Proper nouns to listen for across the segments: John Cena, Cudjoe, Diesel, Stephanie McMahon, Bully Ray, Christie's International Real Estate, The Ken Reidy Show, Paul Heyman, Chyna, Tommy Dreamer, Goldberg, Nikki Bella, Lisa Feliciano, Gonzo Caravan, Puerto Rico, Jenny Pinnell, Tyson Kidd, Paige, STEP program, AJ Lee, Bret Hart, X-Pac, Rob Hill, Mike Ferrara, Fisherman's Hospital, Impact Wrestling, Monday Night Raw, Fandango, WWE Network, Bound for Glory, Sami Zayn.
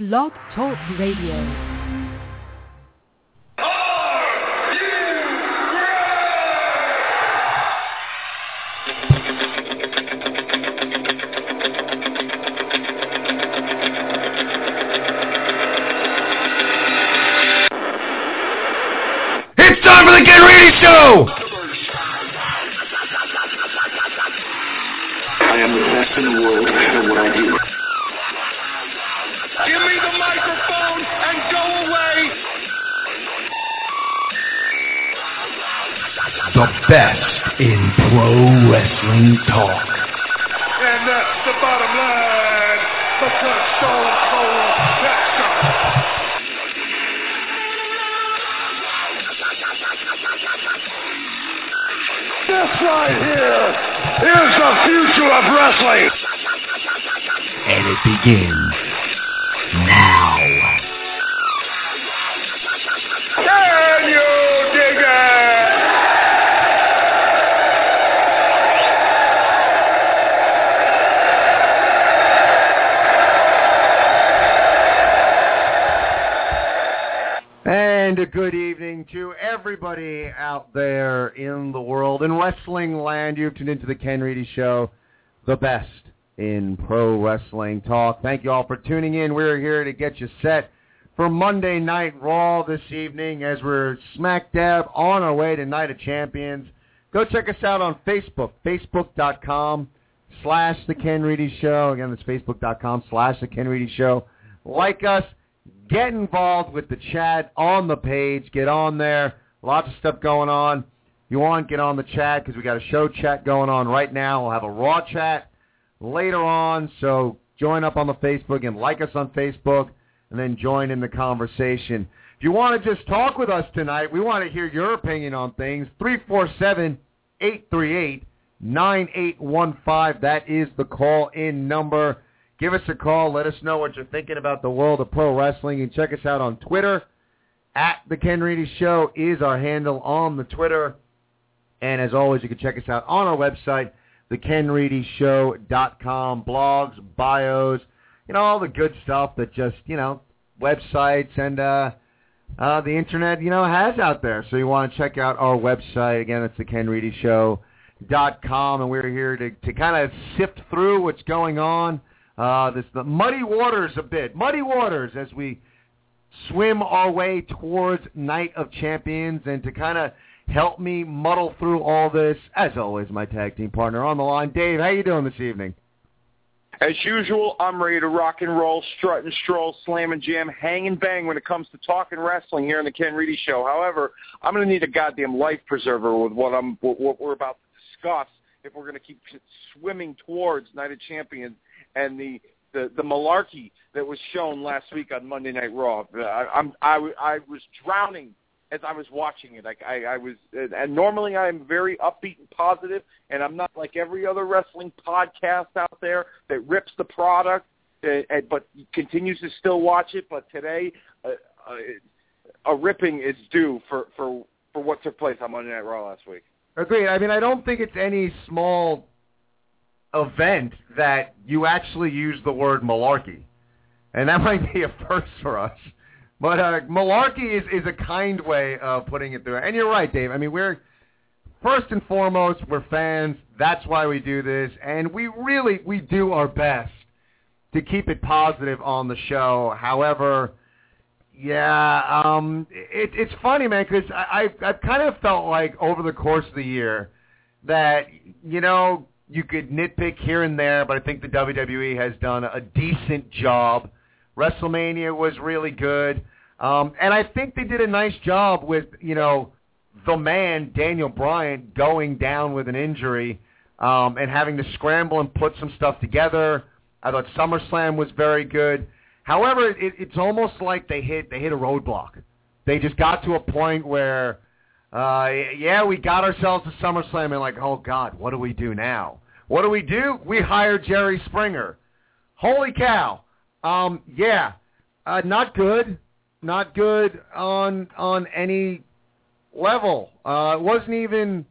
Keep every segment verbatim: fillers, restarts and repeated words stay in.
Blog Talk Radio. Show. I am the best in the world at what I do. Give me the microphone and go away. The best in pro wrestling talk. And that's the bottom line. Because Stone Cold Texas. This right here is the future of wrestling. And it begins now. Can you dig it? And a good evening to everybody out there in the world. In wrestling land, you've tuned into the Ken Reidy Show, the best in pro wrestling talk. Thank you all for tuning in. We're here to get you set for Monday Night Raw this evening as we're smack dab on our way to Night of Champions. Go check us out on Facebook, facebook.com slash the Ken Reidy Show. Again, that's facebook.com slash the Ken Reidy Show. Like us. Get involved with the chat on the page. Get on there. Lots of stuff going on. You want to get on the chat because we got a show chat going on right now. We'll have a Raw chat later on. So join up on the Facebook and like us on Facebook and then join in the conversation. If you want to just talk with us tonight, we want to hear your opinion on things. three four seven, eight three eight, nine eight one five. That is the call-in number. Give us a call. Let us know what you're thinking about the world of pro wrestling. You can check us out on Twitter. At The Ken Reidy Show is our handle on the Twitter. And as always, you can check us out on our website, the ken reidy show dot com. Blogs, bios, you know, all the good stuff that just, you know, websites and uh, uh, the internet, you know, has out there. So you want to check out our website. Again, it's the ken reidy show dot com. And we're here to, to kind of sift through what's going on. Uh, this the muddy waters a bit, muddy waters as we swim our way towards Night of Champions. And to kind of help me muddle through all this, as always, my tag team partner on the line, Dave. How you doing this evening? As usual, I'm ready to rock and roll, strut and stroll, slam and jam, hang and bang when it comes to talking wrestling here on the Ken Reidy Show. However, I'm going to need a goddamn life preserver with what I'm what we're about to discuss if we're going to keep swimming towards Night of Champions and the, the, the malarkey that was shown last week on Monday Night Raw. I, I'm, I, I was drowning as I was watching it. I, I, I was, and normally I am very upbeat and positive, and I'm not like every other wrestling podcast out there that rips the product, uh, and, but continues to still watch it. But today, uh, uh, a ripping is due for, for, for what took place on Monday Night Raw last week. Agreed. I mean, I don't think it's any small event that you actually use the word malarkey, and that might be a first for us, but uh, malarkey is, is a kind way of putting it through. And you're right, Dave. I mean, we're first and foremost, we're fans. That's why we do this, and we really we do our best to keep it positive on the show. However, yeah, um, it, it's funny, man, because I I've kind of felt like over the course of the year that, you know, you could nitpick here and there, but I think the W W E has done a decent job. WrestleMania was really good. Um, and I think they did a nice job with, you know, the man, Daniel Bryan, going down with an injury um, and having to scramble and put some stuff together. I thought SummerSlam was very good. However, it, it's almost like they hit they hit a roadblock. They just got to a point where, uh, yeah, we got ourselves to SummerSlam and like, oh, God, what do we do now? What do we do? We hire Jerry Springer. Holy cow. Um, yeah, uh, not good. Not good on on any level. Uh, it wasn't even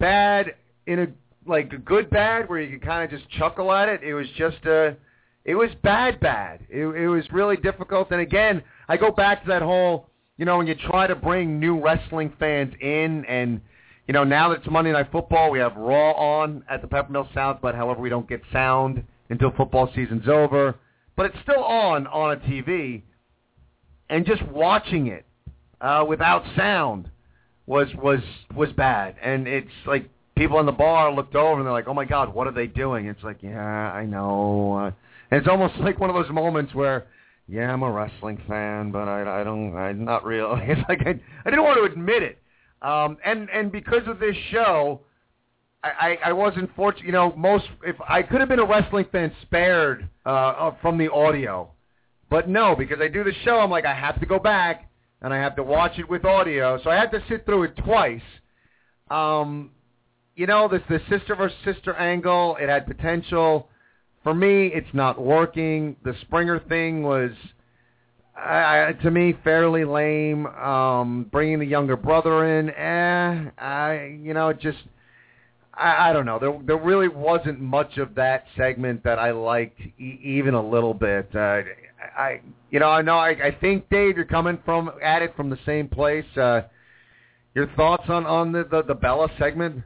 bad in a, like, a good bad where you could kind of just chuckle at it. It was just a, It was bad, bad. It, it was really difficult. And again, I go back to that whole, you know, when you try to bring new wrestling fans in, and, you know, now that it's Monday Night Football, we have Raw on at the Peppermill South, but however, we don't get sound until football season's over. But it's still on, on a T V. And just watching it uh, without sound was, was, was bad. And it's like people in the bar looked over and they're like, oh, my God, what are they doing? It's like, yeah, I know. Uh, And it's almost like one of those moments where, yeah, I'm a wrestling fan, but I, I don't, I'm not real. It's like I, I didn't want to admit it. Um, and, and because of this show, I, I, I wasn't fortunate. You know, most if I could have been a wrestling fan spared uh, from the audio, but no, because I do the show, I'm like I have to go back and I have to watch it with audio, so I had to sit through it twice. Um, you know, this the sister versus sister angle. It had potential. For me, it's not working. The Springer thing was, uh, to me, fairly lame. Um, bringing the younger brother in, eh, I, you know, just, I, I don't know. There, there really wasn't much of that segment that I liked e- even a little bit. Uh, I, you know, I know. I, I think, Dave, you're coming from at it from the same place. Uh, your thoughts on on the the, the Bella segment?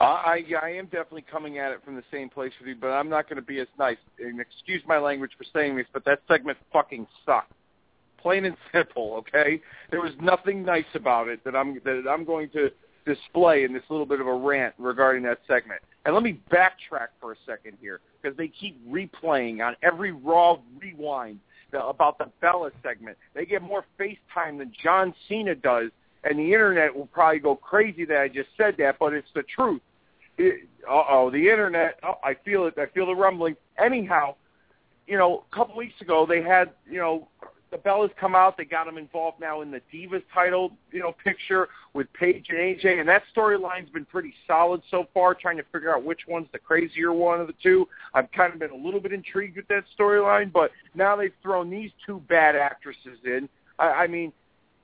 Uh, I, I am definitely coming at it from the same place with you, but I'm not going to be as nice. And excuse my language for saying this, but that segment fucking sucked, plain and simple. Okay, there was nothing nice about it that I'm that I'm going to display in this little bit of a rant regarding that segment. And let me backtrack for a second here, because they keep replaying on every Raw rewind about the Bella segment. They get more face time than John Cena does, and the internet will probably go crazy that I just said that, but it's the truth. It, uh-oh, the internet, oh, I feel it, I feel the rumbling. Anyhow, you know, a couple weeks ago they had, you know, the Bellas come out, they got them involved now in the Divas title, you know, picture with Paige and A J, and that storyline's been pretty solid so far, trying to figure out which one's the crazier one of the two. I've kind of been a little bit intrigued with that storyline, but now they've thrown these two bad actresses in. I, I mean,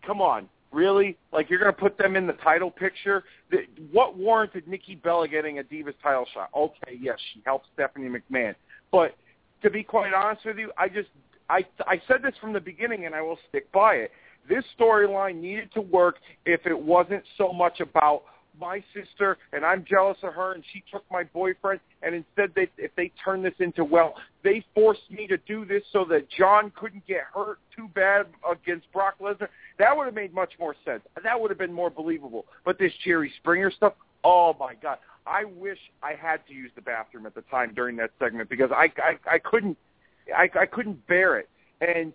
come on. Really? Like, you're going to put them in the title picture? The, what warranted Nikki Bella getting a Divas title shot? Okay, yes, she helped Stephanie McMahon. But to be quite honest with you, I just I, I said this from the beginning, and I will stick by it. This storyline needed to work if it wasn't so much about my sister, and I'm jealous of her, and she took my boyfriend, and instead they, if they turn this into, well, they forced me to do this so that John couldn't get hurt too bad against Brock Lesnar, that would have made much more sense. That would have been more believable. But this Jerry Springer stuff, oh, my God. I wish I had to use the bathroom at the time during that segment, because I, I, I couldn't I, I couldn't bear it. And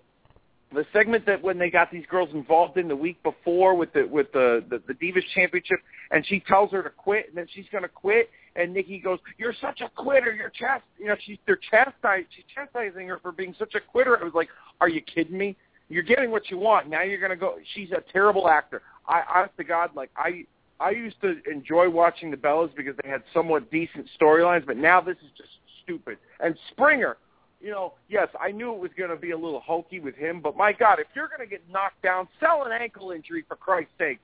the segment that when they got these girls involved in the week before with the with the, the, the Divas Championship, and she tells her to quit, and then she's going to quit, and Nikki goes, "You're such a quitter. You're chast you know she's they're chastised she's chastising her for being such a quitter." I was like, "Are you kidding me? You're getting what you want. Now you're going to go." She's a terrible actor. I honest to God, like I I used to enjoy watching the Bellas because they had somewhat decent storylines, but now this is just stupid. And Springer. You know, yes, I knew it was going to be a little hokey with him, but my God, if you're going to get knocked down, sell an ankle injury for Christ's sake.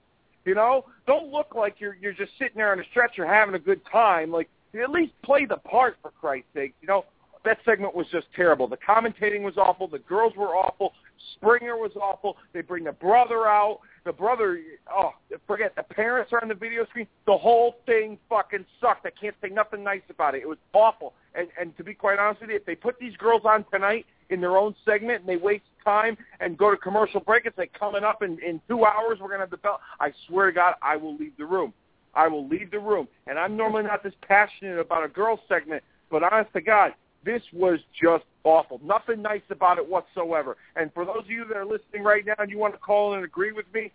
You know, don't look like you're you're just sitting there on a stretcher having a good time. Like, at least play the part for Christ's sake. You know, that segment was just terrible. The commentating was awful. The girls were awful. Springer was awful. They bring the brother out. The brother, oh, forget, the parents are on the video screen. The whole thing fucking sucked. I can't say nothing nice about it. It was awful. And, and to be quite honest with you, if they put these girls on tonight in their own segment and they waste time and go to commercial break, it's like coming up in, in two hours, we're going to have the bell. I swear to God, I will leave the room. I will leave the room. And I'm normally not this passionate about a girls segment, but honest to God, this was just awful. Nothing nice about it whatsoever. And for those of you that are listening right now and you want to call in and agree with me,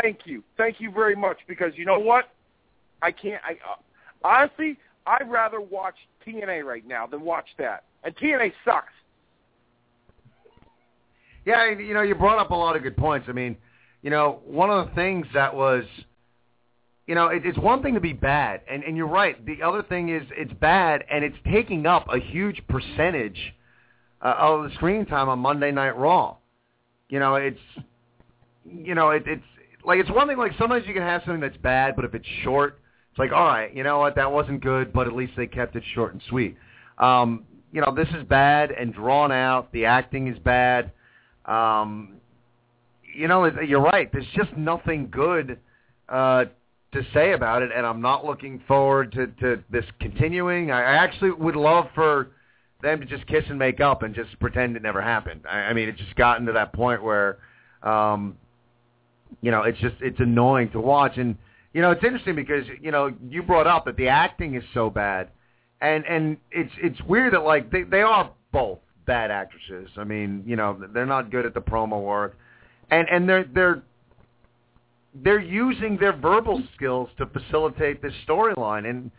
thank you. Thank you very much, because you know what? I can't. I uh, honestly, I'd rather watch T N A right now than watch that. And T N A sucks. Yeah, you know, you brought up a lot of good points. I mean, you know, one of the things that was, you know, it, it's one thing to be bad, and, and you're right. The other thing is it's bad, and it's taking up a huge percentage uh, of the screen time on Monday Night Raw. You know, it's, you know, it, it's like it's one thing. Like sometimes you can have something that's bad, but if it's short, it's like, all right, you know what, that wasn't good, but at least they kept it short and sweet. Um, you know, this is bad and drawn out. The acting is bad. Um, you know, it, you're right. There's just nothing good uh, to say about it, and I'm not looking forward to, to this continuing. I actually would love for them to just kiss and make up and just pretend it never happened. I, I mean, it's just gotten to that point where, um, you know, it's just it's annoying to watch. And, you know, it's interesting because, you know, you brought up that the acting is so bad. And and it's it's weird that, like, they, they are both bad actresses. I mean, you know, they're not good at the promo work. And and they're they're they're using their verbal skills to facilitate this storyline. And,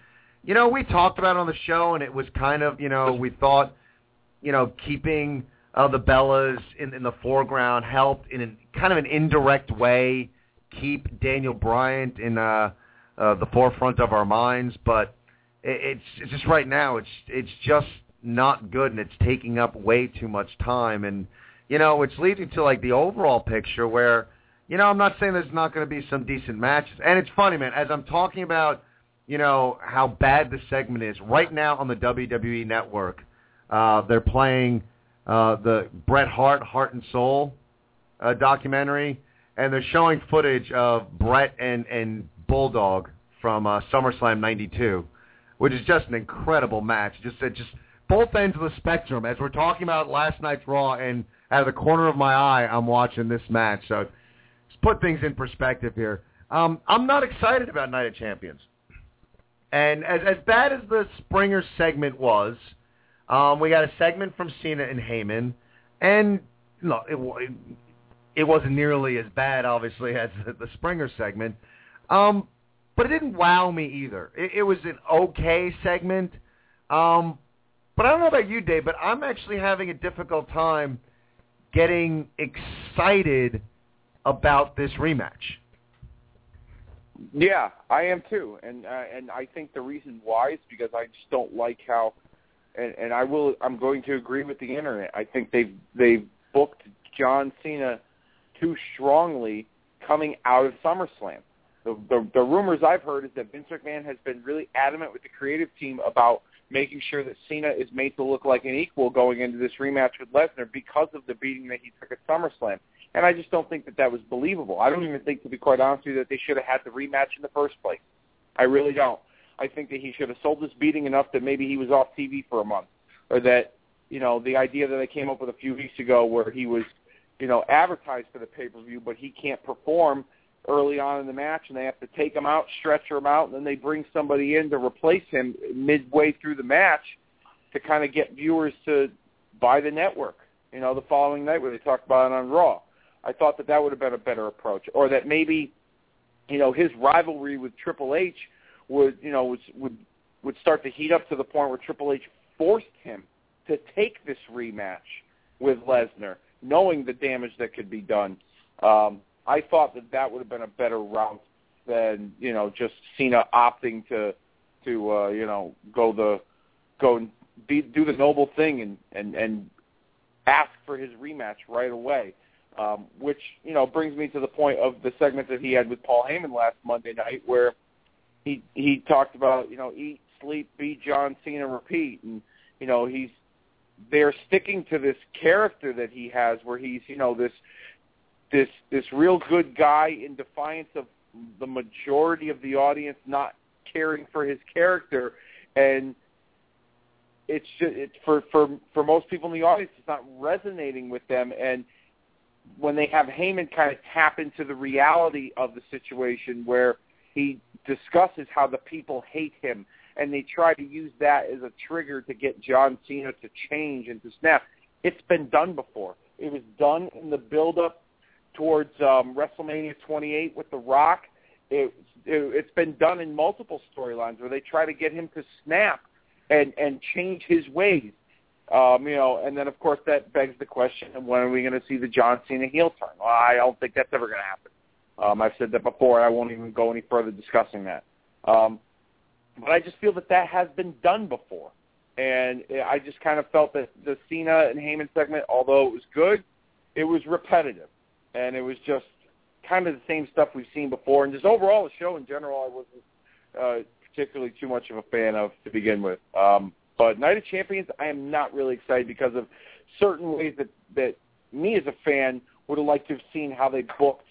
you know, we talked about it on the show, and it was kind of, you know, we thought, you know, keeping uh, the Bellas in, in the foreground helped in an, kind of an indirect way keep Daniel Bryan in uh, uh, the forefront of our minds. But It's, it's just right now, it's it's just not good, and it's taking up way too much time. And, you know, it's leading to, like, the overall picture where, you know, I'm not saying there's not going to be some decent matches. And it's funny, man, as I'm talking about, you know, how bad this segment is, right now on the W W E Network, uh, they're playing uh, the Bret Hart, Heart and Soul uh, documentary, and they're showing footage of Bret and, and Bulldog from uh, SummerSlam ninety-two. Which is just an incredible match. Just just both ends of the spectrum. As we're talking about last night's Raw, and out of the corner of my eye, I'm watching this match. So just put things in perspective here. Um, I'm not excited about Night of Champions. And as, as bad as the Springer segment was, um, we got a segment from Cena and Heyman. And no, it, it, it wasn't nearly as bad, obviously, as the, the Springer segment. Um But it didn't wow me either. It, it was an okay segment. Um, but I don't know about you, Dave, but I'm actually having a difficult time getting excited about this rematch. Yeah, I am too. And uh, and I think the reason why is because I just don't like how and, – and I will, I'm going to agree with the internet. I think they've, they've booked John Cena too strongly coming out of SummerSlam. The, the, the rumors I've heard is that Vince McMahon has been really adamant with the creative team about making sure that Cena is made to look like an equal going into this rematch with Lesnar because of the beating that he took at SummerSlam. And I just don't think that that was believable. I don't even think, to be quite honest with you, that they should have had the rematch in the first place. I really don't. I think that he should have sold this beating enough that maybe he was off T V for a month, or that, you know, the idea that they came up with a few weeks ago where he was, you know, advertised for the pay-per-view, but he can't perform early on in the match, and they have to take him out, stretch him out, and then they bring somebody in to replace him midway through the match to kind of get viewers to buy the network, you know, the following night where they talked about it on Raw. I thought that that would have been a better approach, or that maybe, you know, his rivalry with Triple H would, you know, would would start to heat up to the point where Triple H forced him to take this rematch with Lesnar, knowing the damage that could be done. Um I thought that that would have been a better route than, you know, just Cena opting to, to uh, you know, go the go and be, do the noble thing and, and, and ask for his rematch right away, um, which, you know, brings me to the point of the segment that he had with Paul Heyman last Monday night where he he talked about, you know, eat, sleep, be John Cena, repeat. And, you know, he's they're sticking to this character that he has where he's, you know, this – This this real good guy in defiance of the majority of the audience not caring for his character, and it's just, it, for for for most people in the audience, it's not resonating with them. And when they have Heyman kind of tap into the reality of the situation, where he discusses how the people hate him, and they try to use that as a trigger to get John Cena to change and to snap. It's been done before. It was done in the build-up towards um, WrestleMania twenty-eight with The Rock. It, it, it's been done in multiple storylines where they try to get him to snap and, and change his ways. Um, you know, and then, of course, that begs the question, when are we going to see the John Cena heel turn? Well, I don't think that's ever going to happen. Um, I've said that before. I won't even go any further discussing that. Um, but I just feel that that has been done before. And I just kind of felt that the Cena and Heyman segment, although it was good, it was repetitive. And it was just kind of the same stuff we've seen before. And just overall, the show in general, I wasn't uh, particularly too much of a fan of to begin with. Um, But Night of Champions, I am not really excited because of certain ways that, that me as a fan would have liked to have seen how they booked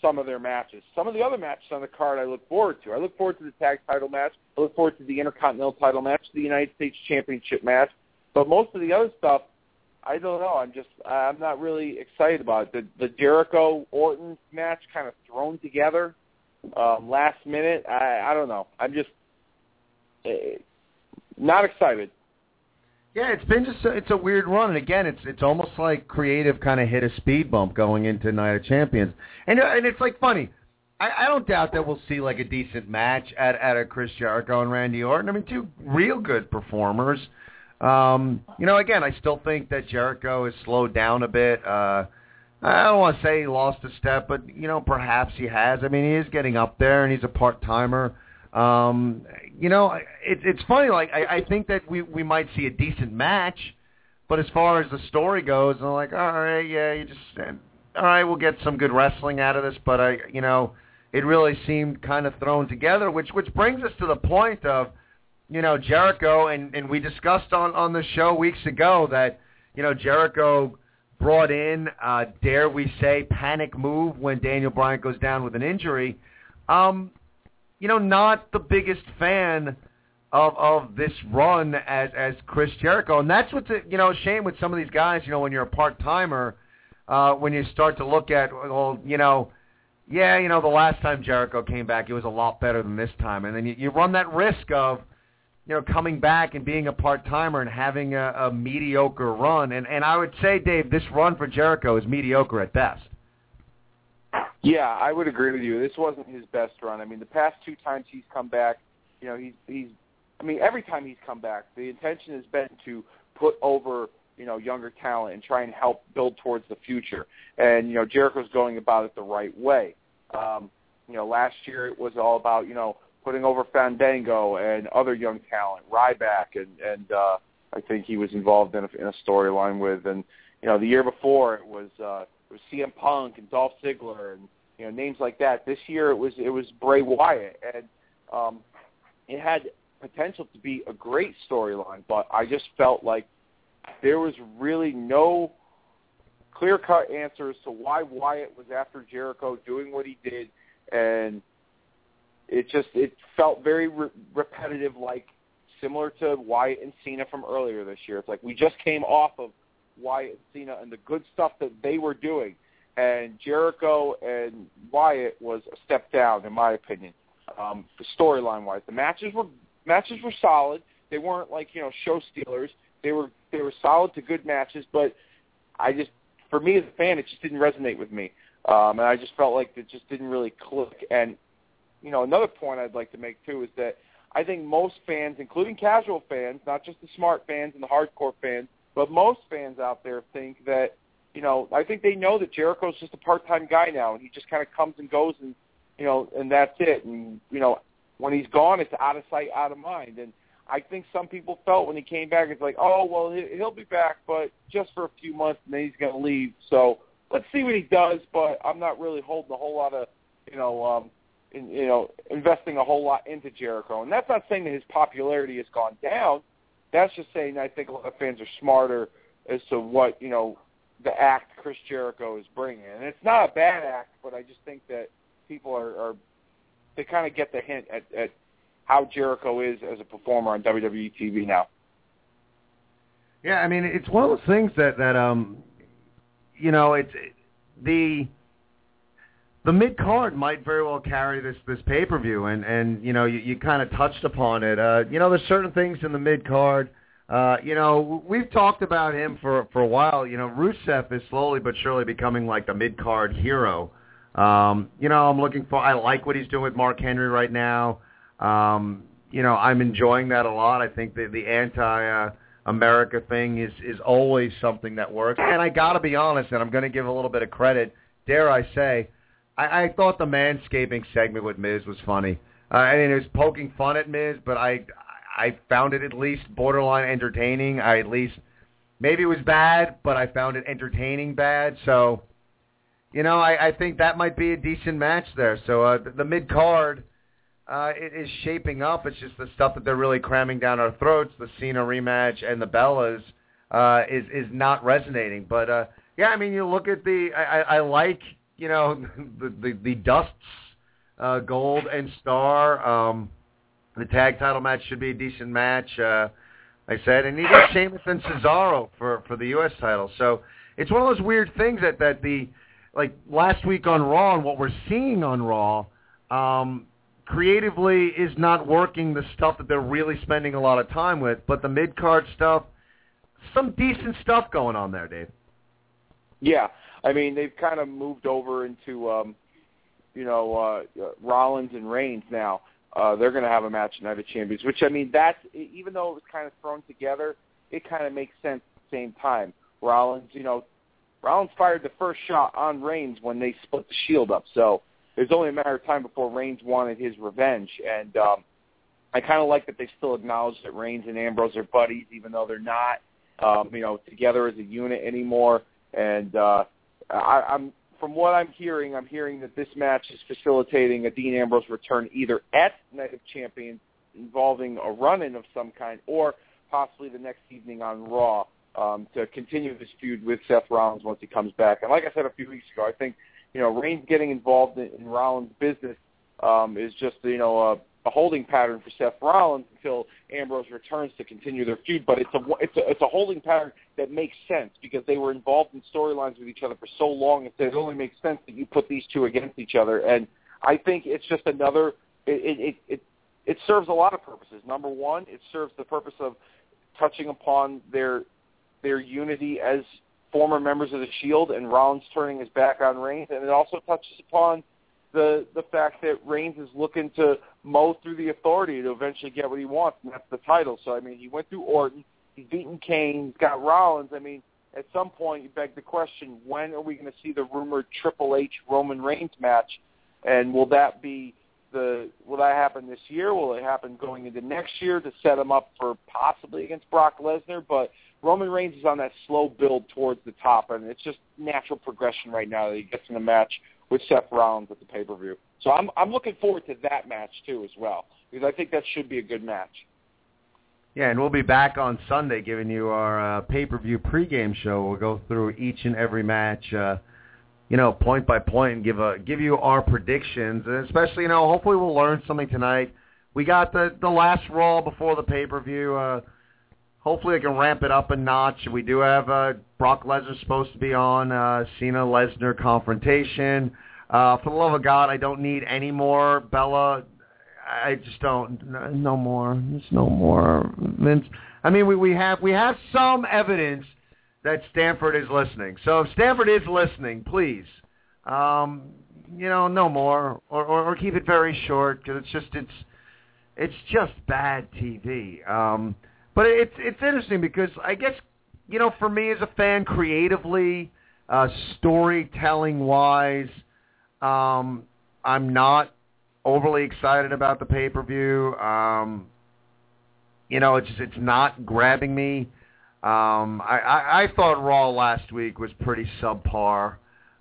some of their matches. Some of the other matches on the card I look forward to. I look forward to the tag title match. I look forward to the Intercontinental title match, the United States Championship match. But most of the other stuff, I don't know. I'm just I'm not really excited about it. The, the Jericho-Orton match kind of thrown together um, last minute. I, I don't know. I'm just uh, not excited. Yeah, it's been just a, it's a weird run, and again, it's it's almost like creative kind of hit a speed bump going into Night of Champions, and and it's like funny. I, I don't doubt that we'll see like a decent match at at a Chris Jericho and Randy Orton. I mean, two real good performers. Um, you know, again, I still think that Jericho has slowed down a bit. Uh, I don't want to say he lost a step, but you know, perhaps he has. I mean, he is getting up there, and he's a part timer. Um, you know, it, it's funny. Like I, I think that we, we might see a decent match, but as far as the story goes, I'm like, all right, yeah, you just, all right, we'll get some good wrestling out of this. But I, you know, it really seemed kind of thrown together, which which brings us to the point of, you know, Jericho, and, and we discussed on on the show weeks ago that, you know, Jericho brought in, uh, dare we say, panic move when Daniel Bryan goes down with an injury. Um. You know, not the biggest fan of of this run as as Chris Jericho, and that's what's a, you know, a shame with some of these guys. You know, when you're a part timer, uh, when you start to look at, well, you know, yeah, you know, the last time Jericho came back, it was a lot better than this time, and then you, you run that risk of, you know, coming back and being a part timer and having a, a mediocre run, and and I would say, Dave, this run for Jericho is mediocre at best. Yeah, I would agree with you. This wasn't his best run. I mean, the past two times he's come back, you know, he's, he's I mean, every time he's come back, the intention has been to put over, you know, younger talent and try and help build towards the future. And, you know, Jericho's going about it the right way. Um, you know, last year it was all about, you know, putting over Fandango and other young talent, Ryback, and, and uh, I think he was involved in a, in a storyline with. And, you know, the year before it was uh, – it was C M Punk and Dolph Ziggler and, you know, names like that. This year it was it was Bray Wyatt, and um, it had potential to be a great storyline, but I just felt like there was really no clear-cut answers to why Wyatt was after Jericho, doing what he did, and it just it felt very re- repetitive, like similar to Wyatt and Cena from earlier this year. It's like we just came off of Wyatt and Cena and the good stuff that they were doing, and Jericho and Wyatt was a step down, in my opinion, um, storyline wise. The matches were matches were solid. They weren't like, you know, show stealers. They were they were solid to good matches, but I just, for me as a fan, it just didn't resonate with me, um, and I just felt like it just didn't really click. And you know, another point I'd like to make too is that I think most fans, including casual fans, not just the smart fans and the hardcore fans, but most fans out there think that, you know, I think they know that Jericho's just a part-time guy now, and he just kind of comes and goes, and, you know, and that's it. And, you know, when he's gone, it's out of sight, out of mind. And I think some people felt when he came back, it's like, oh, well, he'll be back, but just for a few months, and then he's going to leave. So let's see what he does, but I'm not really holding a whole lot of, you know, um, in, you know, investing a whole lot into Jericho. And that's not saying that his popularity has gone down. That's just saying I think a lot of fans are smarter as to what, you know, the act Chris Jericho is bringing. And it's not a bad act, but I just think that people are, are they kind of get the hint at, at how Jericho is as a performer on W W E T V now. Yeah, I mean, it's one of those things that, that um, you know, it's it, the – the mid-card might very well carry this, this pay-per-view, and, and you know, you, you kind of touched upon it. Uh, you know, there's certain things in the mid-card. Uh, you know, we've talked about him for, for a while. You know, Rusev is slowly but surely becoming like the mid-card hero. Um, you know, I'm looking for – I like what he's doing with Mark Henry right now. Um, you know, I'm enjoying that a lot. I think the, the anti-America uh, thing is, is always something that works. And I got to be honest, and I'm going to give a little bit of credit, dare I say – I, I thought the manscaping segment with Miz was funny. Uh, I mean, it was poking fun at Miz, but I I found it at least borderline entertaining. I at least, maybe it was bad, but I found it entertaining bad. So, you know, I, I think that might be a decent match there. So uh, the, the mid-card, uh, it is shaping up. It's just the stuff that they're really cramming down our throats, the Cena rematch and the Bellas, uh, is is not resonating. But uh, yeah, I mean, you look at the I, I, I like you know the the, the Dusts, uh, Gold and Star. Um, the tag title match should be a decent match. Uh, I said, and even Sheamus and Cesaro for, for the U S title. So it's one of those weird things that, that the, like last week on Raw and what we're seeing on Raw, um, creatively is not working the stuff that they're really spending a lot of time with, but the mid-card stuff, some decent stuff going on there, Dave. Yeah. I mean, they've kind of moved over into, um, you know, uh, Rollins and Reigns now. Uh, they're going to have a match at Night of Champions, which, I mean, that's, even though it was kind of thrown together, it kind of makes sense at the same time. Rollins, you know, Rollins fired the first shot on Reigns when they split the Shield up, so it was only a matter of time before Reigns wanted his revenge, and um, I kind of like that they still acknowledge that Reigns and Ambrose are buddies, even though they're not, um, you know, together as a unit anymore, and uh, I, I'm... From what I'm hearing, I'm hearing that this match is facilitating a Dean Ambrose return either at Night of Champions involving a run-in of some kind or possibly the next evening on Raw um, to continue this feud with Seth Rollins once he comes back. And like I said a few weeks ago, I think, you know, Reigns getting involved in, in Rollins' business um, is just, you know, a, a holding pattern for Seth Rollins until Ambrose returns to continue their feud. But it's a, it's a, it's a holding pattern that makes sense because they were involved in storylines with each other for so long. It said it only makes sense that you put these two against each other. And I think it's just another, it, it, it, it serves a lot of purposes. Number one, it serves the purpose of touching upon their, their unity as former members of the Shield and Rollins turning his back on Reigns. And it also touches upon the, the fact that Reigns is looking to mow through the Authority to eventually get what he wants. And that's the title. So, I mean, he went through Orton. He's beaten Kane. He's got Rollins. I mean, at some point, you beg the question, when are we going to see the rumored Triple H Roman Reigns match? And will that be the will that happen this year? Will it happen going into next year to set him up for possibly against Brock Lesnar? But Roman Reigns is on that slow build towards the top, and it's just natural progression right now that he gets in a match with Seth Rollins at the pay-per-view. So I'm I'm looking forward to that match too as well because I think that should be a good match. Yeah, and we'll be back on Sunday giving you our uh, pay-per-view pregame show. We'll go through each and every match, uh, you know, point by point, and give a give you our predictions. And especially, you know, hopefully we'll learn something tonight. We got the, the last Raw before the pay-per-view. Uh, hopefully I can ramp it up a notch. We do have uh, Brock Lesnar supposed to be on, uh, Cena-Lesnar confrontation. Uh, for the love of God, I don't need any more Bella. I just don't. No more. There's no more. I mean, we, we have we have some evidence that Stanford is listening. So if Stanford is listening, please, um, you know, no more, or, or, or keep it very short because it's just it's it's just bad T V. Um, but it's it's interesting because I guess, you know, for me as a fan, creatively, uh, storytelling wise, um, I'm not overly excited about the pay-per-view. Um, you know, it's just, it's not grabbing me. Um, I, I, I thought Raw last week was pretty subpar.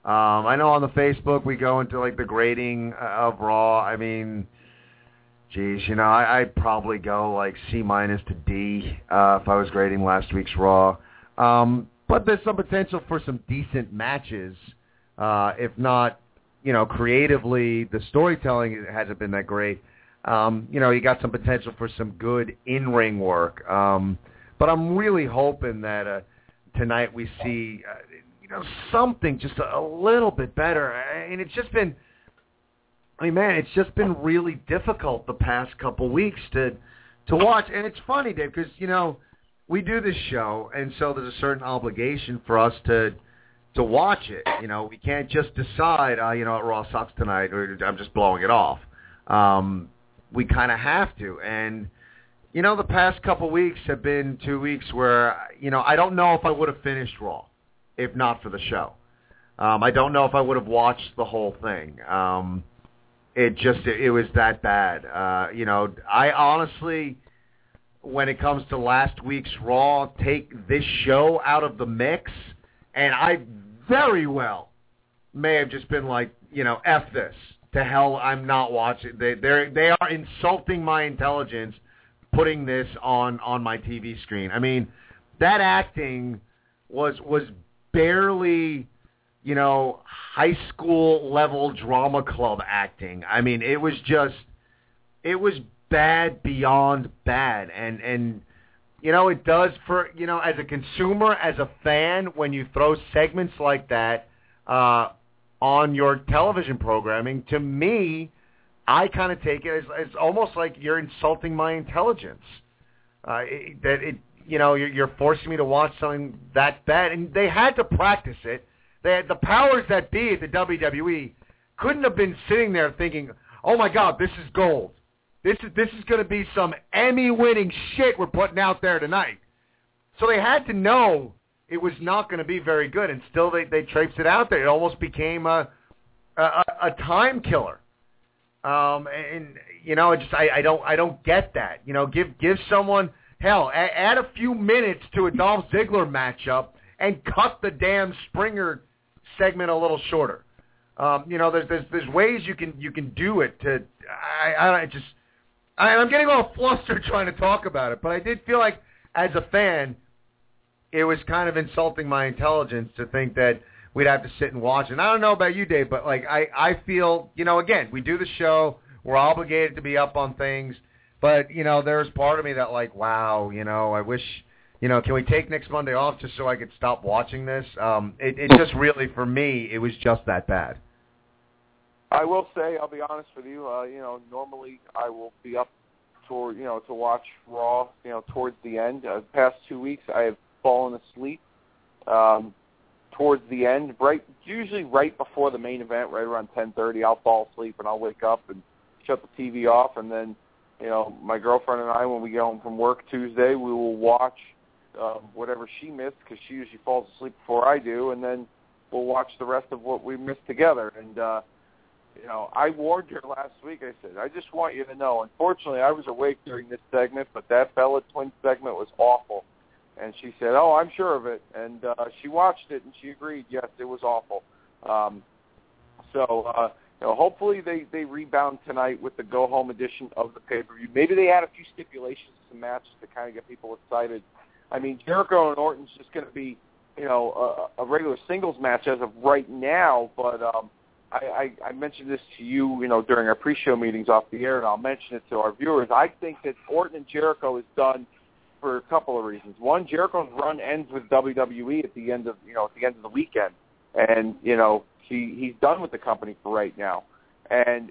Um, I know on the Facebook we go into, like, the grading of Raw. I mean, geez, you know, I, I'd probably go, like, C-minus to D uh, if I was grading last week's Raw. Um, but there's some potential for some decent matches, uh, if not, you know, creatively, the storytelling hasn't been that great. Um, you know, you got some potential for some good in-ring work. Um, but I'm really hoping that uh, tonight we see, uh, you know, something just a, a little bit better. And it's just been, I mean, man, it's just been really difficult the past couple weeks to to watch. And it's funny, Dave, because, you know, we do this show, and so there's a certain obligation for us to to watch it. You know, we can't just decide, uh, you know, Raw sucks tonight, or I'm just blowing it off. Um, we kind of have to. And, you know, the past couple weeks have been two weeks where, you know, I don't know if I would have finished Raw, if not for the show. Um, I don't know if I would have watched the whole thing. Um, it just, it, it was that bad. Uh, you know, I honestly, when it comes to last week's Raw, take this show out of the mix, and I very well may have just been like, you know, F this. to hell, I'm not watching. They they they are insulting my intelligence, putting this on, on my T V screen. I mean, that acting was was barely, you know, high school level drama club acting. I mean, it was just, it was bad beyond bad, and and you know, it does for, you know, as a consumer, as a fan, when you throw segments like that Uh, on your television programming, to me, I kind of take it as it's almost like you're insulting my intelligence. Uh, it, that it, you know, you're, you're forcing me to watch something that bad, and they had to practice it. They had, the powers that be at the W W E couldn't have been sitting there thinking, "Oh my God, this is gold. This is this is going to be some Emmy-winning shit we're putting out there tonight." So they had to know it was not going to be very good, and still they, they traipsed it out there. It almost became a a, a time killer, um, and you know, it just I, I don't I don't get that. You know, give give someone hell, add a few minutes to a Dolph Ziggler matchup and cut the damn Springer segment a little shorter. Um, you know, there's, there's there's ways you can you can do it. To I I just I, I'm getting all flustered trying to talk about it, but I did feel like as a fan, it was kind of insulting my intelligence to think that we'd have to sit and watch. And I don't know about you, Dave, but like I, I feel, you know, again, we do the show. We're obligated to be up on things. But, you know, there's part of me that like, wow, you know, I wish, you know, can we take next Monday off just so I could stop watching this? Um, it, it just really, for me, it was just that bad. I will say, I'll be honest with you, uh, you know, normally I will be up toward, you know, to watch Raw, you know, towards the end. Uh, the past two weeks I have fallen asleep um, towards the end, right? Usually right before the main event, right around ten thirty, I'll fall asleep and I'll wake up and shut the T V off. And then, you know, my girlfriend and I, when we get home from work Tuesday, we will watch uh, whatever she missed, because she usually falls asleep before I do, and then we'll watch the rest of what we missed together. And, uh, you know, I warned her last week. I said, I just want you to know, unfortunately, I was awake during this segment, but that Bella Twin segment was awful. And she said, "Oh, I'm sure of it." And uh, she watched it, and she agreed. Yes, it was awful. Um, so, uh, you know, hopefully they, they rebound tonight with the go-home edition of the pay-per-view. Maybe they add a few stipulations to matches to kind of get people excited. I mean, Jericho and Orton's just going to be, you know, a, a regular singles match as of right now. But um, I, I, I mentioned this to you, you know, during our pre-show meetings off the air, and I'll mention it to our viewers. I think that Orton and Jericho is done for a couple of reasons. One, Jericho's run ends with W W E at the end of you know at the end of the weekend, and you know he he's done with the company for right now. And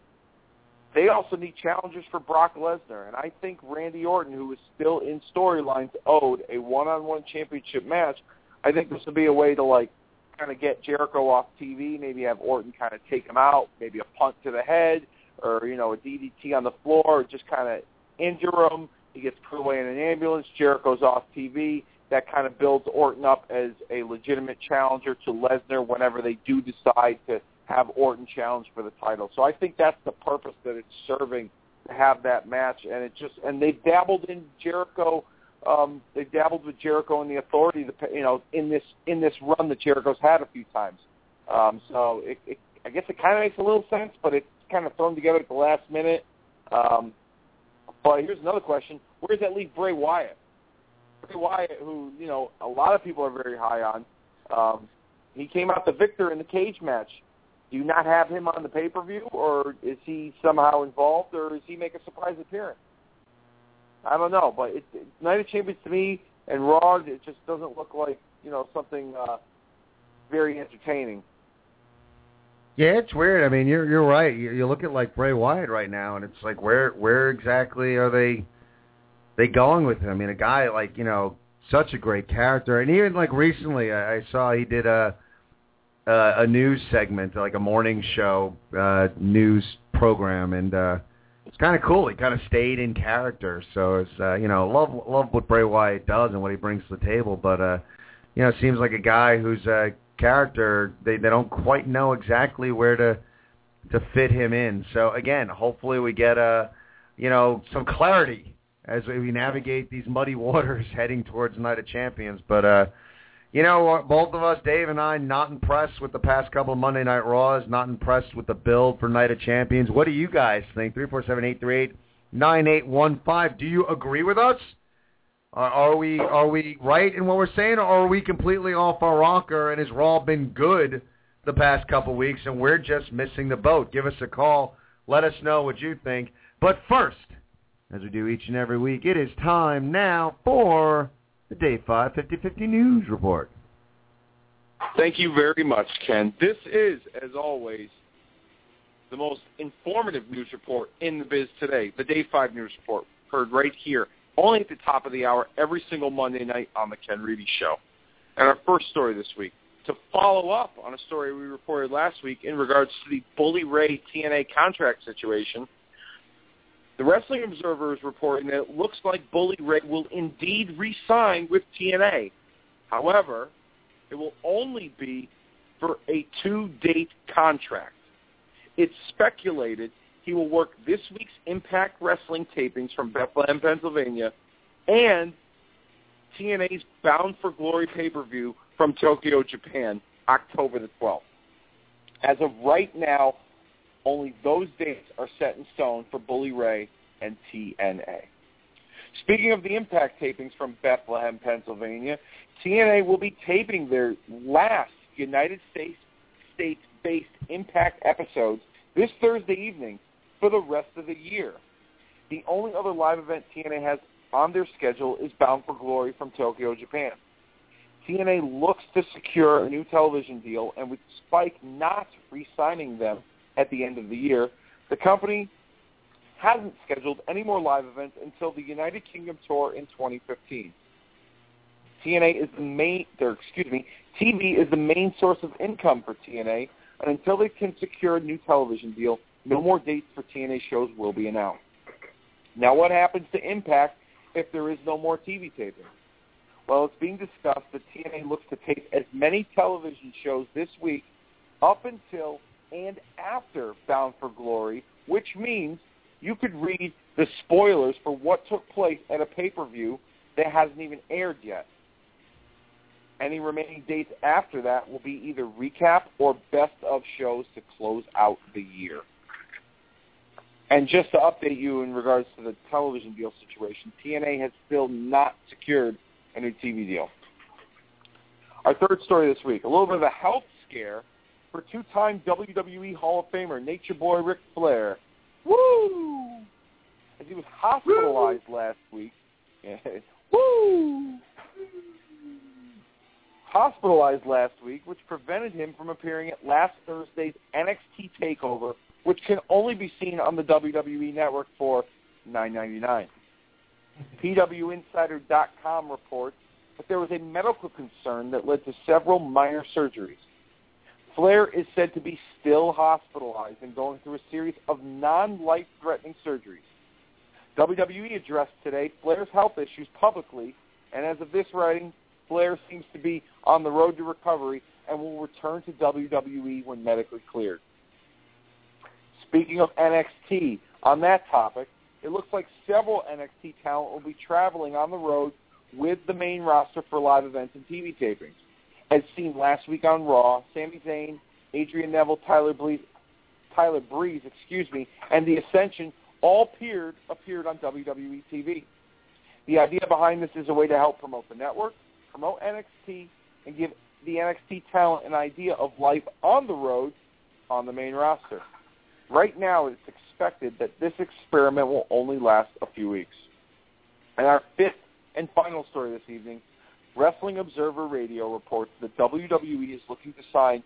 they also need challengers for Brock Lesnar, and I think Randy Orton, who is still in storylines, owed a one-on-one championship match. I think this would be a way to like kind of get Jericho off T V, maybe have Orton kind of take him out, maybe a punt to the head, or you know a D D T on the floor, or just kind of injure him. He gets put away in an ambulance. Jericho's off T V. That kind of builds Orton up as a legitimate challenger to Lesnar whenever they do decide to have Orton challenge for the title. So I think that's the purpose that it's serving, to have that match. And it just and they dabbled in Jericho. Um, they dabbled with Jericho and the Authority. To, you know, in this in this run that Jericho's had a few times. Um, so it, it, I guess it kind of makes a little sense, but it's kind of thrown together at the last minute. Um, But here's another question. Where does that leave Bray Wyatt? Bray Wyatt, who, you know, a lot of people are very high on. Um, he came out the victor in the cage match. Do you not have him on the pay-per-view, or is he somehow involved, or does he make a surprise appearance? I don't know, but it, it, Night of Champions to me and Raw, it just doesn't look like, you know, something uh, very entertaining. Yeah, it's weird. I mean, you're you're right. You, you look at like Bray Wyatt right now, and it's like, where where exactly are they they going with him? I mean, a guy like, you know, such a great character, and even like recently, I, I saw he did a, a a news segment, like a morning show uh, news program, and uh, it's kind of cool. He kind of stayed in character, so it's uh, you know, love love what Bray Wyatt does and what he brings to the table, but uh, you know, it seems like a guy who's uh, character they, they don't quite know exactly where to to fit him in. So again, hopefully we get a you know some clarity as we navigate these muddy waters heading towards Night of Champions. But uh You know what? Both of us, Dave and I, not impressed with the past couple of Monday Night Raws, not impressed with the build for Night of Champions. What do you guys think? three four seven, eight three eight, nine eight one five. Do you agree with us? Are, are we are we right in what we're saying, or are we completely off our rocker and has Raw been good the past couple of weeks and we're just missing the boat? Give us a call. Let us know what you think. But first, as we do each and every week, it is time now for the Day five fifty fifty News Report. Thank you very much, Ken. This is, as always, the most informative news report in the biz today. The Day five News Report, heard right here, only at the top of the hour, every single Monday night on The Ken Reidy Show. And our first story this week, to follow up on a story we reported last week in regards to the Bully Ray T N A contract situation, the Wrestling Observer is reporting that it looks like Bully Ray will indeed re-sign with T N A. However, it will only be for a two-date contract. It's speculated he will work this week's Impact Wrestling tapings from Bethlehem, Pennsylvania, and T N A's Bound for Glory pay-per-view from Tokyo, Japan, October the twelfth. As of right now, only those dates are set in stone for Bully Ray and T N A. Speaking of the Impact tapings from Bethlehem, Pennsylvania, T N A will be taping their last United States, States-based Impact episodes this Thursday evening for the rest of the year. The only other live event T N A has on their schedule is Bound for Glory from Tokyo, Japan. T N A looks to secure a new television deal, and with Spike not re-signing them at the end of the year, the company hasn't scheduled any more live events until the United Kingdom tour in twenty fifteen. T N A is the main, or excuse me, T V is the main source of income for T N A, and until they can secure a new television deal, no more dates for T N A shows will be announced. Now, what happens to Impact if there is no more T V taping? Well, it's being discussed that T N A looks to tape as many television shows this week up until and after Bound for Glory, which means you could read the spoilers for what took place at a pay-per-view that hasn't even aired yet. Any remaining dates after that will be either recap or best of shows to close out the year. And just to update you in regards to the television deal situation, T N A has still not secured a new T V deal. Our third story this week, a little bit of a health scare for two-time W W E Hall of Famer Nature Boy Ric Flair. Woo! As he was hospitalized Woo! last week. Woo! Hospitalized last week, which prevented him from appearing at last Thursday's N X T TakeOver, which can only be seen on the W W E Network for nine ninety-nine. P W Insider dot com reports that there was a medical concern that led to several minor surgeries. Flair is said to be still hospitalized and going through a series of non-life-threatening surgeries. W W E addressed today Flair's health issues publicly, and as of this writing, Flair seems to be on the road to recovery and will return to W W E when medically cleared. Speaking of N X T, on that topic, it looks like several N X T talent will be traveling on the road with the main roster for live events and T V tapings. As seen last week on Raw, Sami Zayn, Adrian Neville, Tyler Breeze, Tyler Breeze, excuse me, and The Ascension all appeared, appeared on W W E T V. The idea behind this is a way to help promote the network, promote N X T, and give the N X T talent an idea of life on the road on the main roster. Right now, it's expected that this experiment will only last a few weeks. And our fifth and final story this evening, Wrestling Observer Radio reports that W W E is looking to sign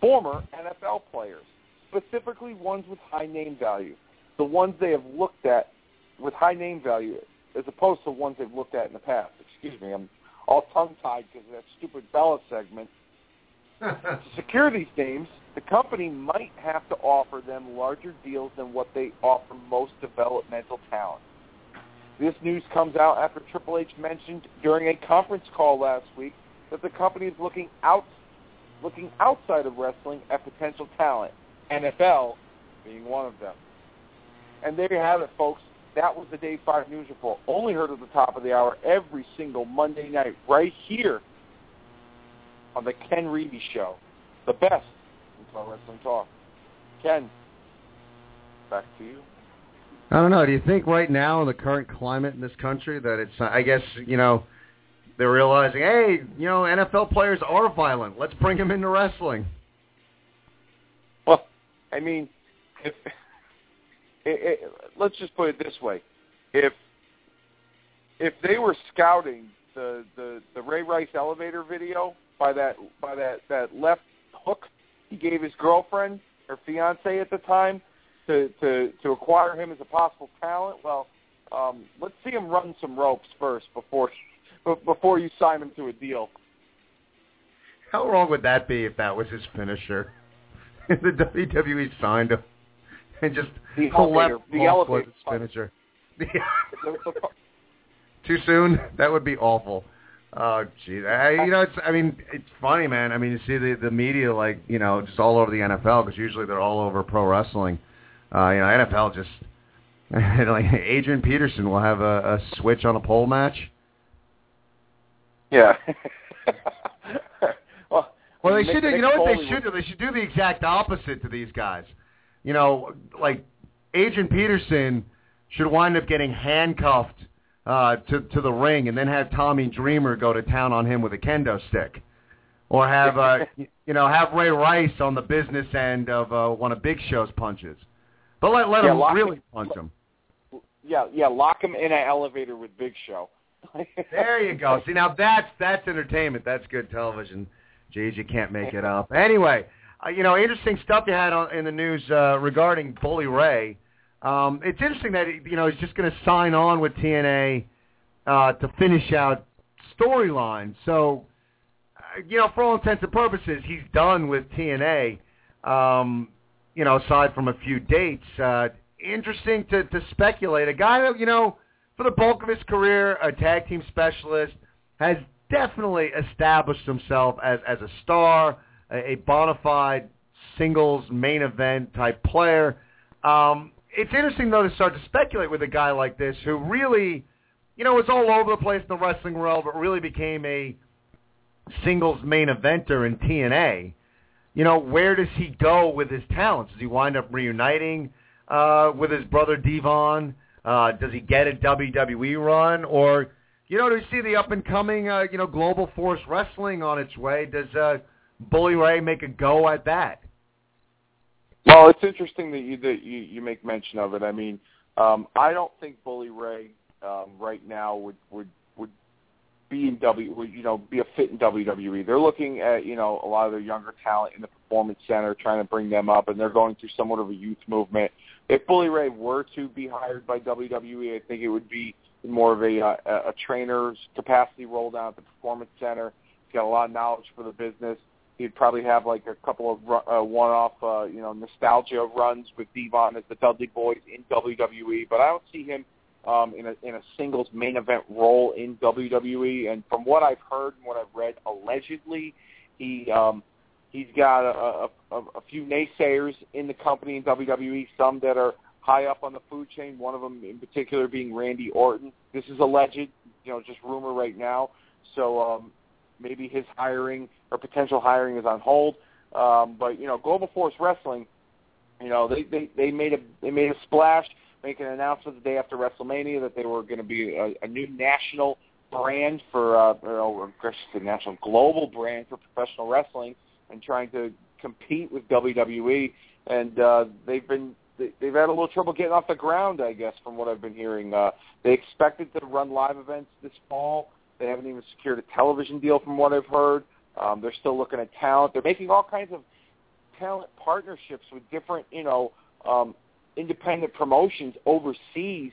former N F L players, specifically ones with high name value, the ones they have looked at with high name value as opposed to ones they've looked at in the past. Excuse me, I'm all tongue-tied because of that stupid Bella segment. To secure these names, the company might have to offer them larger deals than what they offer most developmental talent. This news comes out after Triple H mentioned during a conference call last week that the company is looking out, looking outside of wrestling at potential talent, N F L being one of them. And there you have it, folks. That was the Day five News Report. Only heard at the top of the hour every single Monday night right here on The Ken Reidy Show, the best in pro wrestling talk. Ken, back to you. I don't know. Do you think right now in the current climate in this country that it's, I guess, you know, they're realizing, hey, you know, N F L players are violent. Let's bring them into wrestling. Well, I mean, if, it, it, let's just put it this way. If if they were scouting the, the, the Ray Rice elevator video by that by that, that left hook he gave his girlfriend or fiance at the time to, to, to acquire him as a possible talent, well, um, let's see him run some ropes first before before you sign him to a deal. How wrong would that be if that was his finisher? The W W E signed him and just the elevator, left the elevator his finisher. Too soon? That would be awful. Oh, geez. I, you know, it's, I mean, it's funny, man. I mean, you see the, the media, like, you know, just all over the N F L, because usually they're all over pro wrestling. Uh, you know, N F L just, like, Adrian Peterson will have a, a switch on a pole match. Yeah. well, well, they Nick, should do, you know what they should do? They should do the exact opposite to these guys. You know, like, Adrian Peterson should wind up getting handcuffed uh, to to the ring, and then have Tommy Dreamer go to town on him with a kendo stick, or have uh, you know have Ray Rice on the business end of uh, one of Big Show's punches, but let let yeah, him really him, punch him. Yeah, yeah, lock him in an elevator with Big Show. There you go. See, now that's that's entertainment. That's good television. Geez, you can't make it up. Anyway, uh, you know, interesting stuff you had on, in the news uh, regarding Bully Ray. Um, it's interesting that, you know, he's just going to sign on with T N A uh, to finish out storyline. So, uh, you know, for all intents and purposes, he's done with T N A, um, you know, aside from a few dates. Uh, interesting to, to speculate. A guy that, you know, for the bulk of his career, a tag team specialist, has definitely established himself as, as a star, a, a bona fide singles main event type player. Um It's interesting, though, to start to speculate with a guy like this who really, you know, was all over the place in the wrestling world, but really became a singles main eventer in T N A. You know, where does he go with his talents? Does he wind up reuniting uh, with his brother Devon? Uh, does he get a W W E run? Or, you know, do we see the up-and-coming, uh, you know, Global Force Wrestling on its way? Does uh, Bully Ray make a go at that? Well, it's interesting that you that you, you make mention of it. I mean, um, I don't think Bully Ray um, right now would, would would be in W. Would, you know, be a fit in W W E. They're looking at, you know, a lot of their younger talent in the Performance Center, trying to bring them up, and they're going through somewhat of a youth movement. If Bully Ray were to be hired by W W E, I think it would be more of a a, a trainer's capacity role down at the Performance Center. He's got a lot of knowledge for the business. He'd probably have like a couple of uh, one-off, uh, you know, nostalgia runs with Devon as the Dudley Boys in W W E, but I don't see him um, in a in a singles main event role in W W E. And from what I've heard and what I've read, allegedly, he um, he's got a, a, a few naysayers in the company in W W E. Some that are high up on the food chain. One of them in particular being Randy Orton. This is alleged, you know, just rumor right now. So um, maybe his hiring or potential hiring is on hold, um, but you know, Global Force Wrestling, you know, they, they, they made a they made a splash, making an announcement the day after WrestleMania that they were going to be a, a new national brand for, uh, or a national global brand for professional wrestling, and trying to compete with W W E. And uh, they've been they, they've had a little trouble getting off the ground, I guess, from what I've been hearing. Uh, they expected to run live events this fall. They haven't even secured a television deal, from what I've heard. Um, they're still looking at talent. They're making all kinds of talent partnerships with different, you know, um, independent promotions overseas,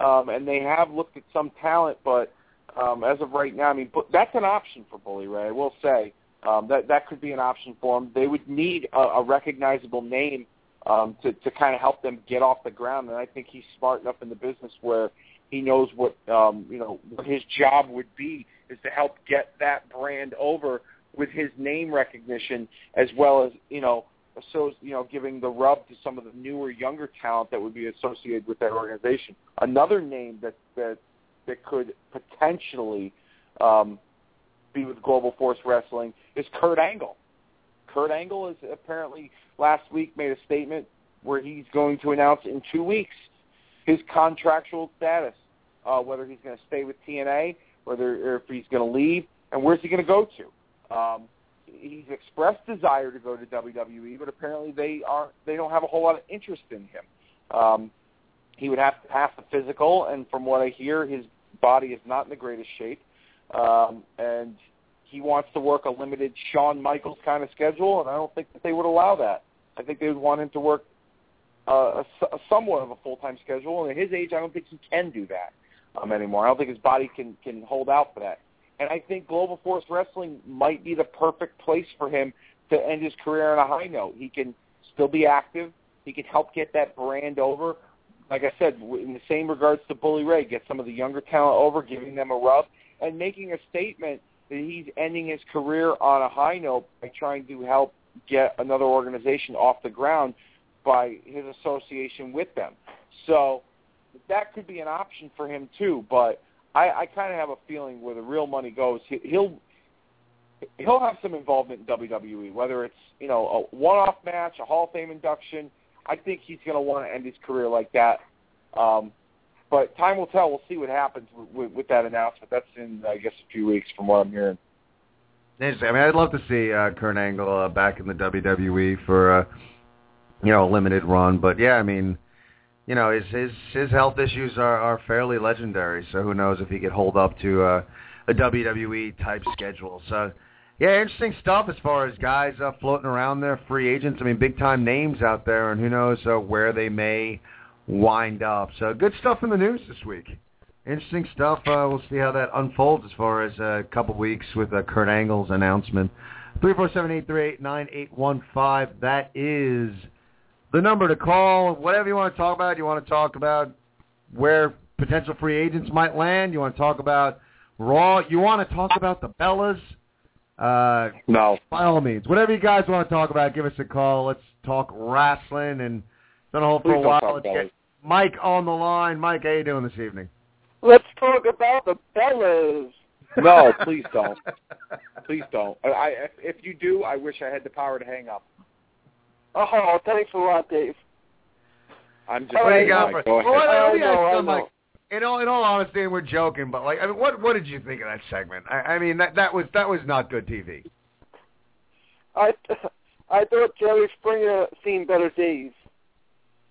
um, and they have looked at some talent. But um, as of right now, I mean, that's an option for Bully Ray. I will say um, that that could be an option for them. They would need a, a recognizable name um, to, to kind of help them get off the ground, and I think he's smart enough in the business where he knows what um, you know what his job would be is to help get that brand over with his name recognition, as well as, you know, so, you know, giving the rub to some of the newer, younger talent that would be associated with that organization. Another name that that, that could potentially um, be with Global Force Wrestling is Kurt Angle. Kurt Angle is apparently last week made a statement where he's going to announce in two weeks his contractual status, uh, whether he's going to stay with T N A, whether or if he's going to leave, and where's he going to go to. Um, he's expressed desire to go to W W E, but apparently they are they don't have a whole lot of interest in him. Um, he would have to pass the physical, and from what I hear, his body is not in the greatest shape, um, and he wants to work a limited Shawn Michaels kind of schedule, and I don't think that they would allow that. I think they would want him to work uh, a, a somewhat of a full-time schedule, and at his age, I don't think he can do that um, anymore. I don't think his body can, can hold out for that. And I think Global Force Wrestling might be the perfect place for him to end his career on a high note. He can still be active. He can help get that brand over. Like I said, in the same regards to Bully Ray, get some of the younger talent over, giving them a rub, and making a statement that he's ending his career on a high note by trying to help get another organization off the ground by his association with them. So that could be an option for him too, but I, I kind of have a feeling where the real money goes. He, he'll he'll have some involvement in W W E, whether it's, you know, a one-off match, a Hall of Fame induction. I think he's going to want to end his career like that. Um, but time will tell. We'll see what happens with, with, with that announcement. That's in, I guess, a few weeks from what I'm hearing. Interesting. I mean, I'd love to see uh, Kurt Angle uh, back in the W W E for, uh, you know, a limited run. But, yeah, I mean, you know, his his, his health issues are, are fairly legendary. So who knows if he could hold up to uh, a W W E-type schedule. So, yeah, interesting stuff as far as guys uh, floating around there, free agents. I mean, big-time names out there, and who knows uh, where they may wind up. So good stuff in the news this week. Interesting stuff. Uh, we'll see how that unfolds as far as a uh, couple weeks with uh, Kurt Angle's announcement. three four seven, eight three eight, nine eight one five. That is the number to call. Whatever you want to talk about, you want to talk about where potential free agents might land. You want to talk about Raw. You want to talk about the Bellas. Uh, no. By all means, whatever you guys want to talk about, give us a call. Let's talk wrestling, and it's been a hold for a while. Let's get Mike on the line. Mike, how you doing this evening? Let's talk about the Bellas. No, please don't. Please don't. I, I, if you do, I wish I had the power to hang up. Oh, thanks a lot, Dave. I'm just. What do you got for us? Well, Mike, In all, in all honesty, and we're joking, but like, I mean, what what did you think of that segment? I, I mean, that that was that was not good T V. I I thought Jerry Springer seen better days.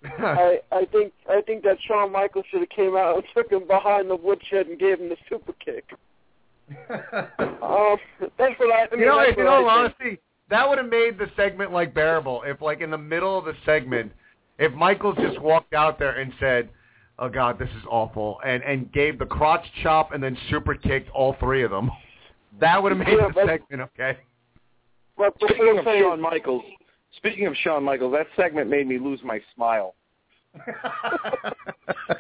I I think I think that Shawn Michaels should have came out and took him behind the woodshed and gave him the super kick. um, that's what I. I mean, you know, in all think. honesty, that would have made the segment like bearable if, like, in the middle of the segment, if Michaels just walked out there and said, "Oh, God, this is awful," and, and gave the crotch chop and then super-kicked all three of them. That would have made yeah, the segment okay. Well, speaking of Shawn Michaels, speaking of Shawn Michaels, that segment made me lose my smile.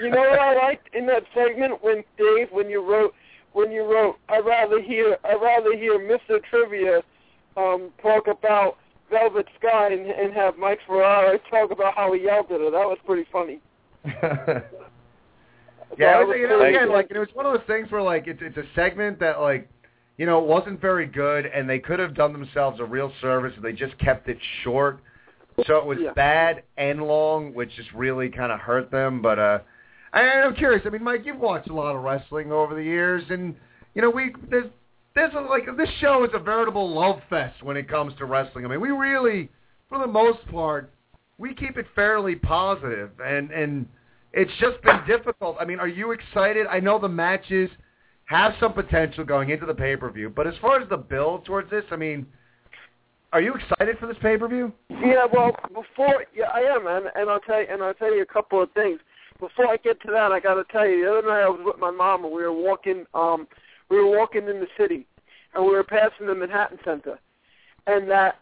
You know what I liked in that segment when, Dave, when you wrote, when you wrote, I'd rather hear, I'd rather hear Mister Trivia um, talk about Velvet Sky and, and have Mike Ferrara talk about how he yelled at her. That was pretty funny. Yeah, it was, you know, again, like, it was one of those things where, like, it's it's a segment that, like, you know, wasn't very good, and they could have done themselves a real service, and they just kept it short. So it was yeah. bad and long, which just really kind of hurt them. But uh, I, I'm curious. I mean, Mike, you've watched a lot of wrestling over the years, and you know, we there's there's a, like this show is a veritable love fest when it comes to wrestling. I mean, we really, for the most part, we keep it fairly positive, and, and it's just been difficult. I mean, are you excited? I know the matches have some potential going into the pay-per-view, but as far as the build towards this, I mean, are you excited for this pay-per-view? Yeah, well, before yeah, I am, and, and I'll tell you, and I'll tell you a couple of things. Before I get to that, I got to tell you, the other night I was with my mom, and we were walking, um, we were walking in the city, and we were passing the Manhattan Center, and that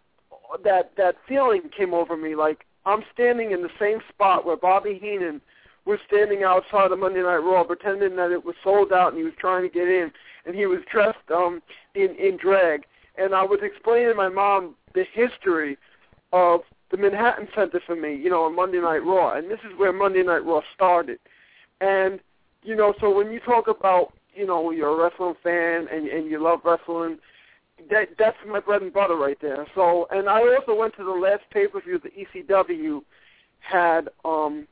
that that feeling came over me, like, I'm standing in the same spot where Bobby Heenan was standing outside of Monday Night Raw, pretending that it was sold out and he was trying to get in, and he was dressed um, in, in drag. And I was explaining to my mom the history of the Manhattan Center for me, you know, on Monday Night Raw. And this is where Monday Night Raw started. And, you know, so when you talk about, you know, you're a wrestling fan and, and you love wrestling, that, that's my bread and butter right there. So, and I also went to the last pay-per-view the E C W had, um,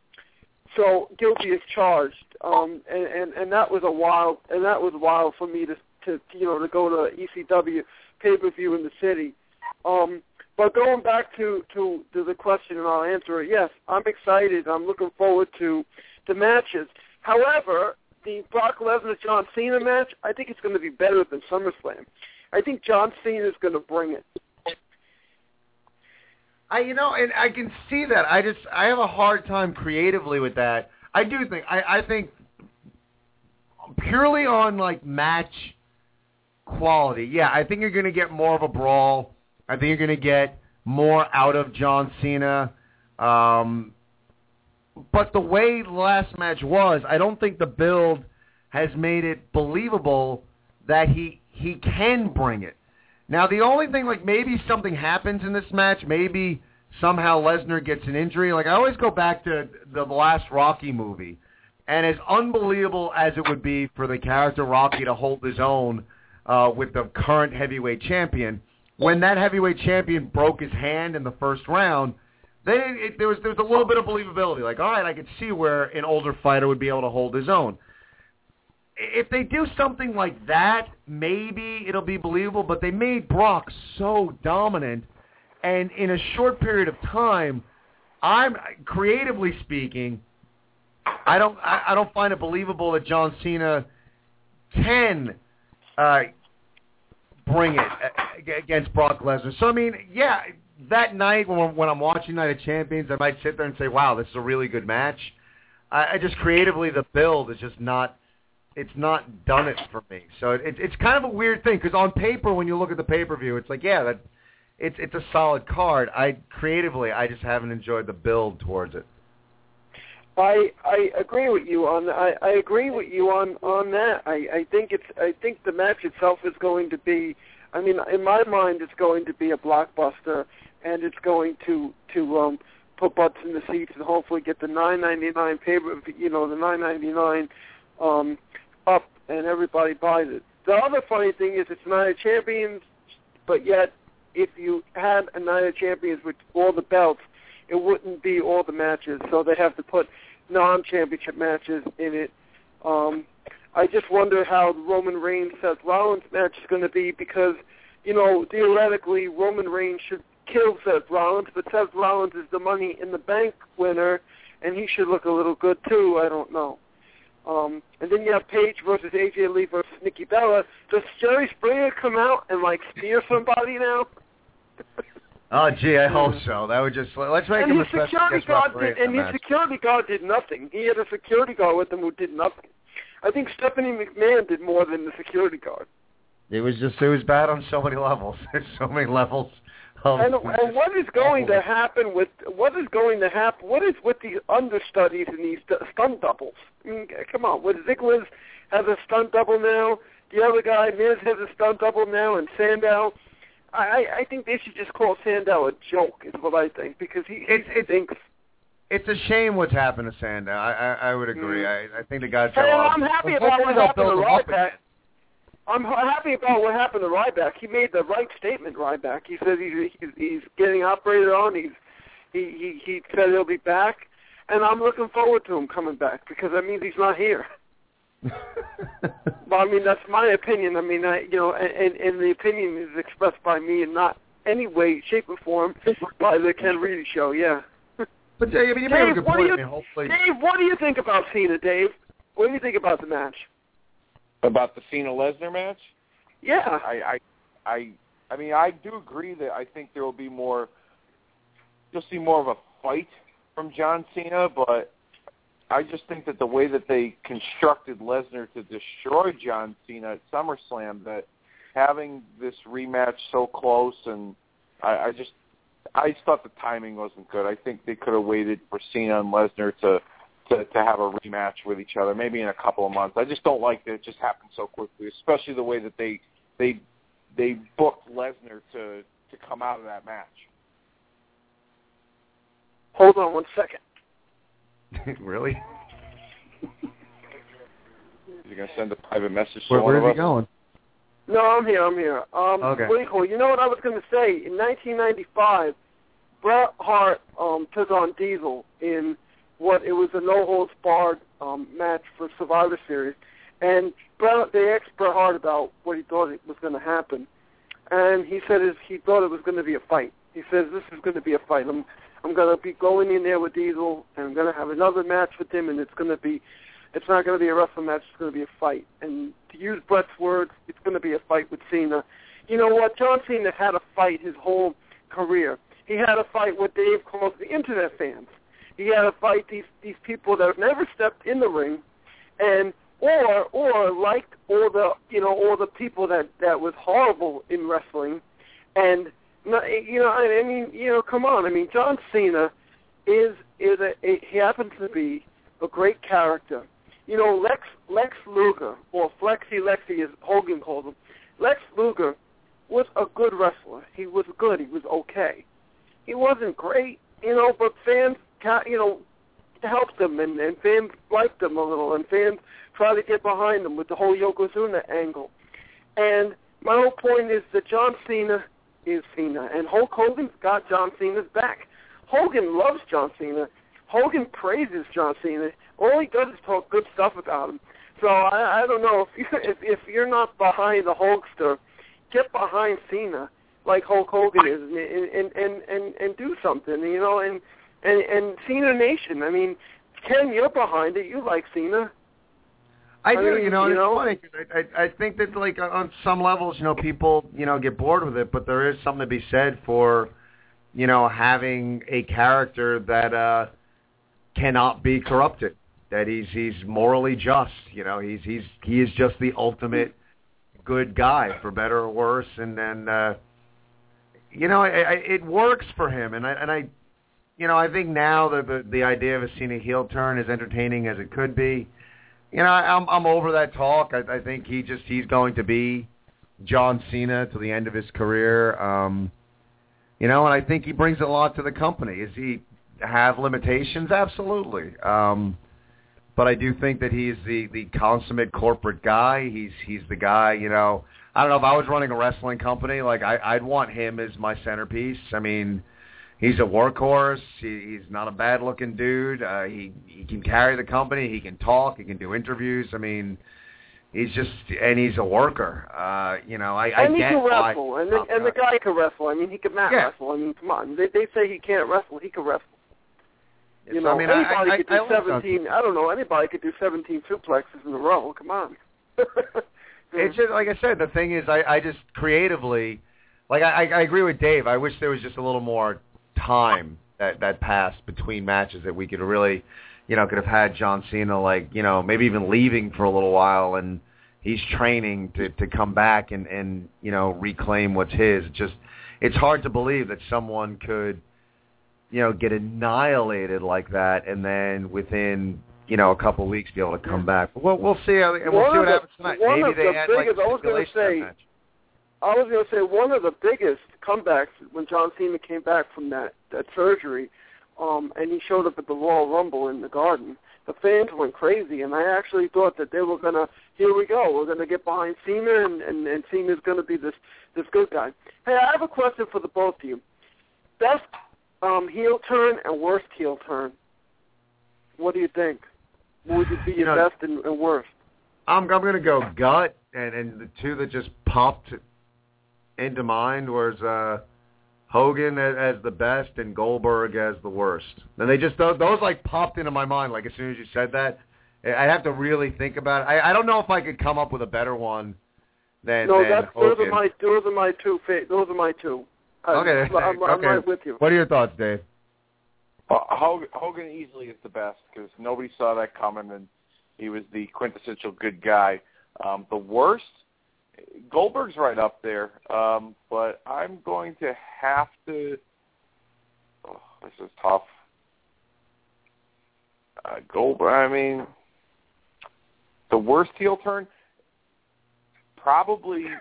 so Guilty is Charged, um, and, and, and that was a wild, and that was wild for me to, to you know, to go to E C W pay-per-view in the city. Um, but going back to, to, to the question, and I'll answer it, yes, I'm excited. I'm looking forward to the matches. However, the Brock Lesnar-John Cena match, I think it's going to be better than SummerSlam. I think John Cena is going to bring it. I, you know, and I can see that. I just, I have a hard time creatively with that. I do think, I, I think purely on, like, match quality, yeah, I think you're going to get more of a brawl. I think you're going to get more out of John Cena. Um, but the way the last match was, I don't think the build has made it believable that he he can bring it. Now, the only thing, like, maybe something happens in this match. Maybe somehow Lesnar gets an injury. Like, I always go back to the last Rocky movie. And as unbelievable as it would be for the character Rocky to hold his own uh, with the current heavyweight champion, when that heavyweight champion broke his hand in the first round, then it, it, there was there was a little bit of believability. Like, all right, I could see where an older fighter would be able to hold his own. If they do something like that, maybe it'll be believable, but they made Brock so dominant, and in a short period of time, I'm creatively speaking, I don't I, I don't find it believable that John Cena can uh, bring it against Brock Lesnar. So, I mean, yeah, that night when, when I'm watching Night of Champions, I might sit there and say, wow, this is a really good match. I, I just creatively, the build is just not, it's not done it for me. So it, it's kind of a weird thing because on paper, when you look at the pay-per-view, it's like, yeah, that, it's it's a solid card. I creatively, I just haven't enjoyed the build towards it. I I agree with you on I, I agree with you on, on that. I, I think it's I think the match itself is going to be, I mean, in my mind, it's going to be a blockbuster, and it's going to to um, put butts in the seats and hopefully get the nine ninety-nine paper, you know, the nine ninety-nine um, up, and everybody buys it. The other funny thing is it's Night of Champions, but yet if you had a Night of Champions with all the belts, it wouldn't be all the matches, so they have to put non-championship matches in it. Um, I just wonder how the Roman Reigns Seth Rollins match is going to be because, you know, theoretically Roman Reigns should kill Seth Rollins, but Seth Rollins is the Money in the Bank winner, and he should look a little good too. I don't know. Um, and then you have Paige versus A J Lee versus Nikki Bella. Does Jerry Springer come out and like spear somebody now? Oh, gee, I hope so. That would just, let's make and him a special guest referee. And his security guard did nothing. He had a security guard with him who did nothing. I think Stephanie McMahon did more than the security guard. It was just, it was bad on so many levels. There's so many levels. Of, and, and what is going to happen with, what is going to happen, what is with these understudies and these stunt doubles? I mean, come on, what, Ziggler has a stunt double now, the other guy, Miz, has a stunt double now, and Sandow. I, I think they should just call Sandow a joke, is what I think, because he, it's, he it's, thinks. It's a shame what's happened to Sandow. I I, I would agree. Mm-hmm. I, I think the guy fell off. I'm happy about what happened to Ryback. I'm happy about what happened to Ryback. He made the right statement, Ryback. He said he's, he's, he's getting operated on. He's, he, he, he said he'll be back. And I'm looking forward to him coming back, because that means he's not here. Well, I mean, that's my opinion. I mean, I, you know, and, and the opinion is expressed by me and not any way, shape, or form by the Ken Reidy Show, yeah. But, Dave, you Dave, what do you, Dave, what do you think about Cena, Dave? What do you think about the match? About the Cena-Lesnar match? Yeah. I, I, I, I mean, I do agree that I think there will be more, you'll see more of a fight from John Cena, but I just think that the way that they constructed Lesnar to destroy John Cena at SummerSlam, that having this rematch so close, and I, I just I just thought the timing wasn't good. I think they could have waited for Cena and Lesnar to, to, to have a rematch with each other, maybe in a couple of months. I just don't like that it just happened so quickly, especially the way that they they they booked Lesnar to, to come out of that match. Hold on one second. Really? You're going to send a private message to where, one where of us? Where is he going? No, I'm here, I'm here. Um, okay. Winkle, you know what I was going to say? In nineteen ninety-five, Bret Hart um, took on Diesel in what it was a no-holds-barred um, match for Survivor Series. And Bret, they asked Bret Hart about what he thought it was going to happen. And he said he thought it was going to be a fight. He says, this is going to be a fight. I'm, I'm going to be going in there with Diesel, and I'm going to have another match with him, and it's going to be... It's not going to be a wrestling match. It's going to be a fight. And to use Bret's words, it's going to be a fight with Cena. You know what? John Cena had a fight his whole career. He had a fight with Dave Coles, the internet fans. He had a fight these these people that have never stepped in the ring, and or or like all the you know all the people that, that was horrible in wrestling, and you know I mean you know come on I mean John Cena is is a, a he happens to be a great character. You know, Lex Lex Luger, or Flexi Lexi as Hogan called him, Lex Luger was a good wrestler. He was good. He was okay. He wasn't great, you know, but fans, you know, helped him, and, and fans liked him a little, and fans tried to get behind him with the whole Yokozuna angle. And my whole point is that John Cena is Cena, and Hulk Hogan's got John Cena's back. Hogan loves John Cena. Hogan praises John Cena. All he does is talk good stuff about him. So I, I don't know, if you're, if, if you're not behind the Hulkster, get behind Cena like Hulk Hogan is and and, and, and, and do something, you know, and, and, and Cena Nation. I mean, Ken, you're behind it. You like Cena. I, I do, mean, you know, you and know? It's funny. I, I, I think that, like, on some levels, you know, people, you know, get bored with it, but there is something to be said for, you know, having a character that, uh, cannot be corrupted. That he's he's morally just. You know, he's he's he is just the ultimate good guy, for better or worse. And then, uh, you know, I, I, it works for him. And I and I, you know, I think now that the the idea of a Cena heel turn is entertaining as it could be. You know, I, I'm I'm over that talk. I, I think he just he's going to be John Cena to the end of his career. Um, you know, and I think he brings a lot to the company. Is he? Have limitations? Absolutely. Um, but I do think that he's the, the consummate corporate guy. He's he's the guy, you know. I don't know, if I was running a wrestling company, like I, I'd want him as my centerpiece. I mean, he's a workhorse. He, he's not a bad-looking dude. Uh, he, he can carry the company. He can talk. He can do interviews. I mean, he's just – and he's a worker. Uh, you know, I, I get why. And he can wrestle. And, the, and the guy can wrestle. I mean, he can not yeah. wrestle. I mean, come on. They, they say he can't wrestle. He can wrestle. You so, know, I mean, anybody I, could do I, I seventeen. I don't know. Anybody could do seventeen suplexes in a row. Come on. It's just like I said. The thing is, I, I just creatively, like I, I agree with Dave. I wish there was just a little more time that that passed between matches that we could really, you know, could have had John Cena, like, you know, maybe even leaving for a little while, and he's training to to come back and and you know reclaim what's his. Just it's hard to believe that someone could. You know, get annihilated like that, and then within you know a couple weeks be able to come back. But we'll, we'll see. How, we'll one see what the, happens tonight. One Maybe of they the had biggest, like, I was going to say, I was going to say one of the biggest comebacks when John Cena came back from that that surgery, um, and he showed up at the Royal Rumble in the Garden. The fans went crazy, and I actually thought that they were going to. Here we go. We're going to get behind Cena, and and, and Cena's going to be this this good guy. Hey, I have a question for the both of you. Best. Um, heel turn and worst heel turn. What do you think? What would you be your you know, best and, and worst? I'm I'm gonna go gut, and, and the two that just popped into mind was uh, Hogan as, as the best and Goldberg as the worst. And they just those, those like popped into my mind like as soon as you said that. I have to really think about it. I, I don't know if I could come up with a better one than no. Than that's Hogan. those are my those are my two those are my two. Uh, okay, I'm, I'm okay. Right with you. What are your thoughts, Dave? Uh, Hogan, Hogan easily is the best because nobody saw that coming, and he was the quintessential good guy. Um, the worst, Goldberg's right up there, um, but I'm going to have to oh, – this is tough. Uh, Goldberg, I mean, the worst heel turn, probably –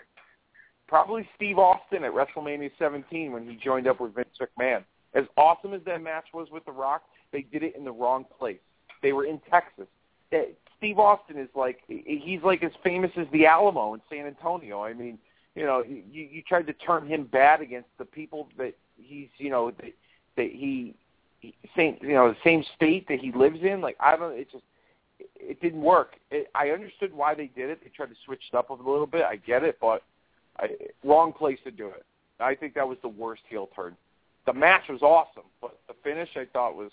Probably Steve Austin at WrestleMania seventeen when he joined up with Vince McMahon. As awesome as that match was with The Rock, they did it in the wrong place. They were in Texas. They, Steve Austin is like, he's like as famous as the Alamo in San Antonio. I mean, you know, you, you tried to turn him bad against the people that he's, you know, that, that he, he, same, you know, the same state that he lives in. Like, I don't, it just, it didn't work. It, I understood why they did it. They tried to switch it up a little bit. I get it, but I, wrong place to do it. I think that was the worst heel turn. The match was awesome, but the finish I thought was,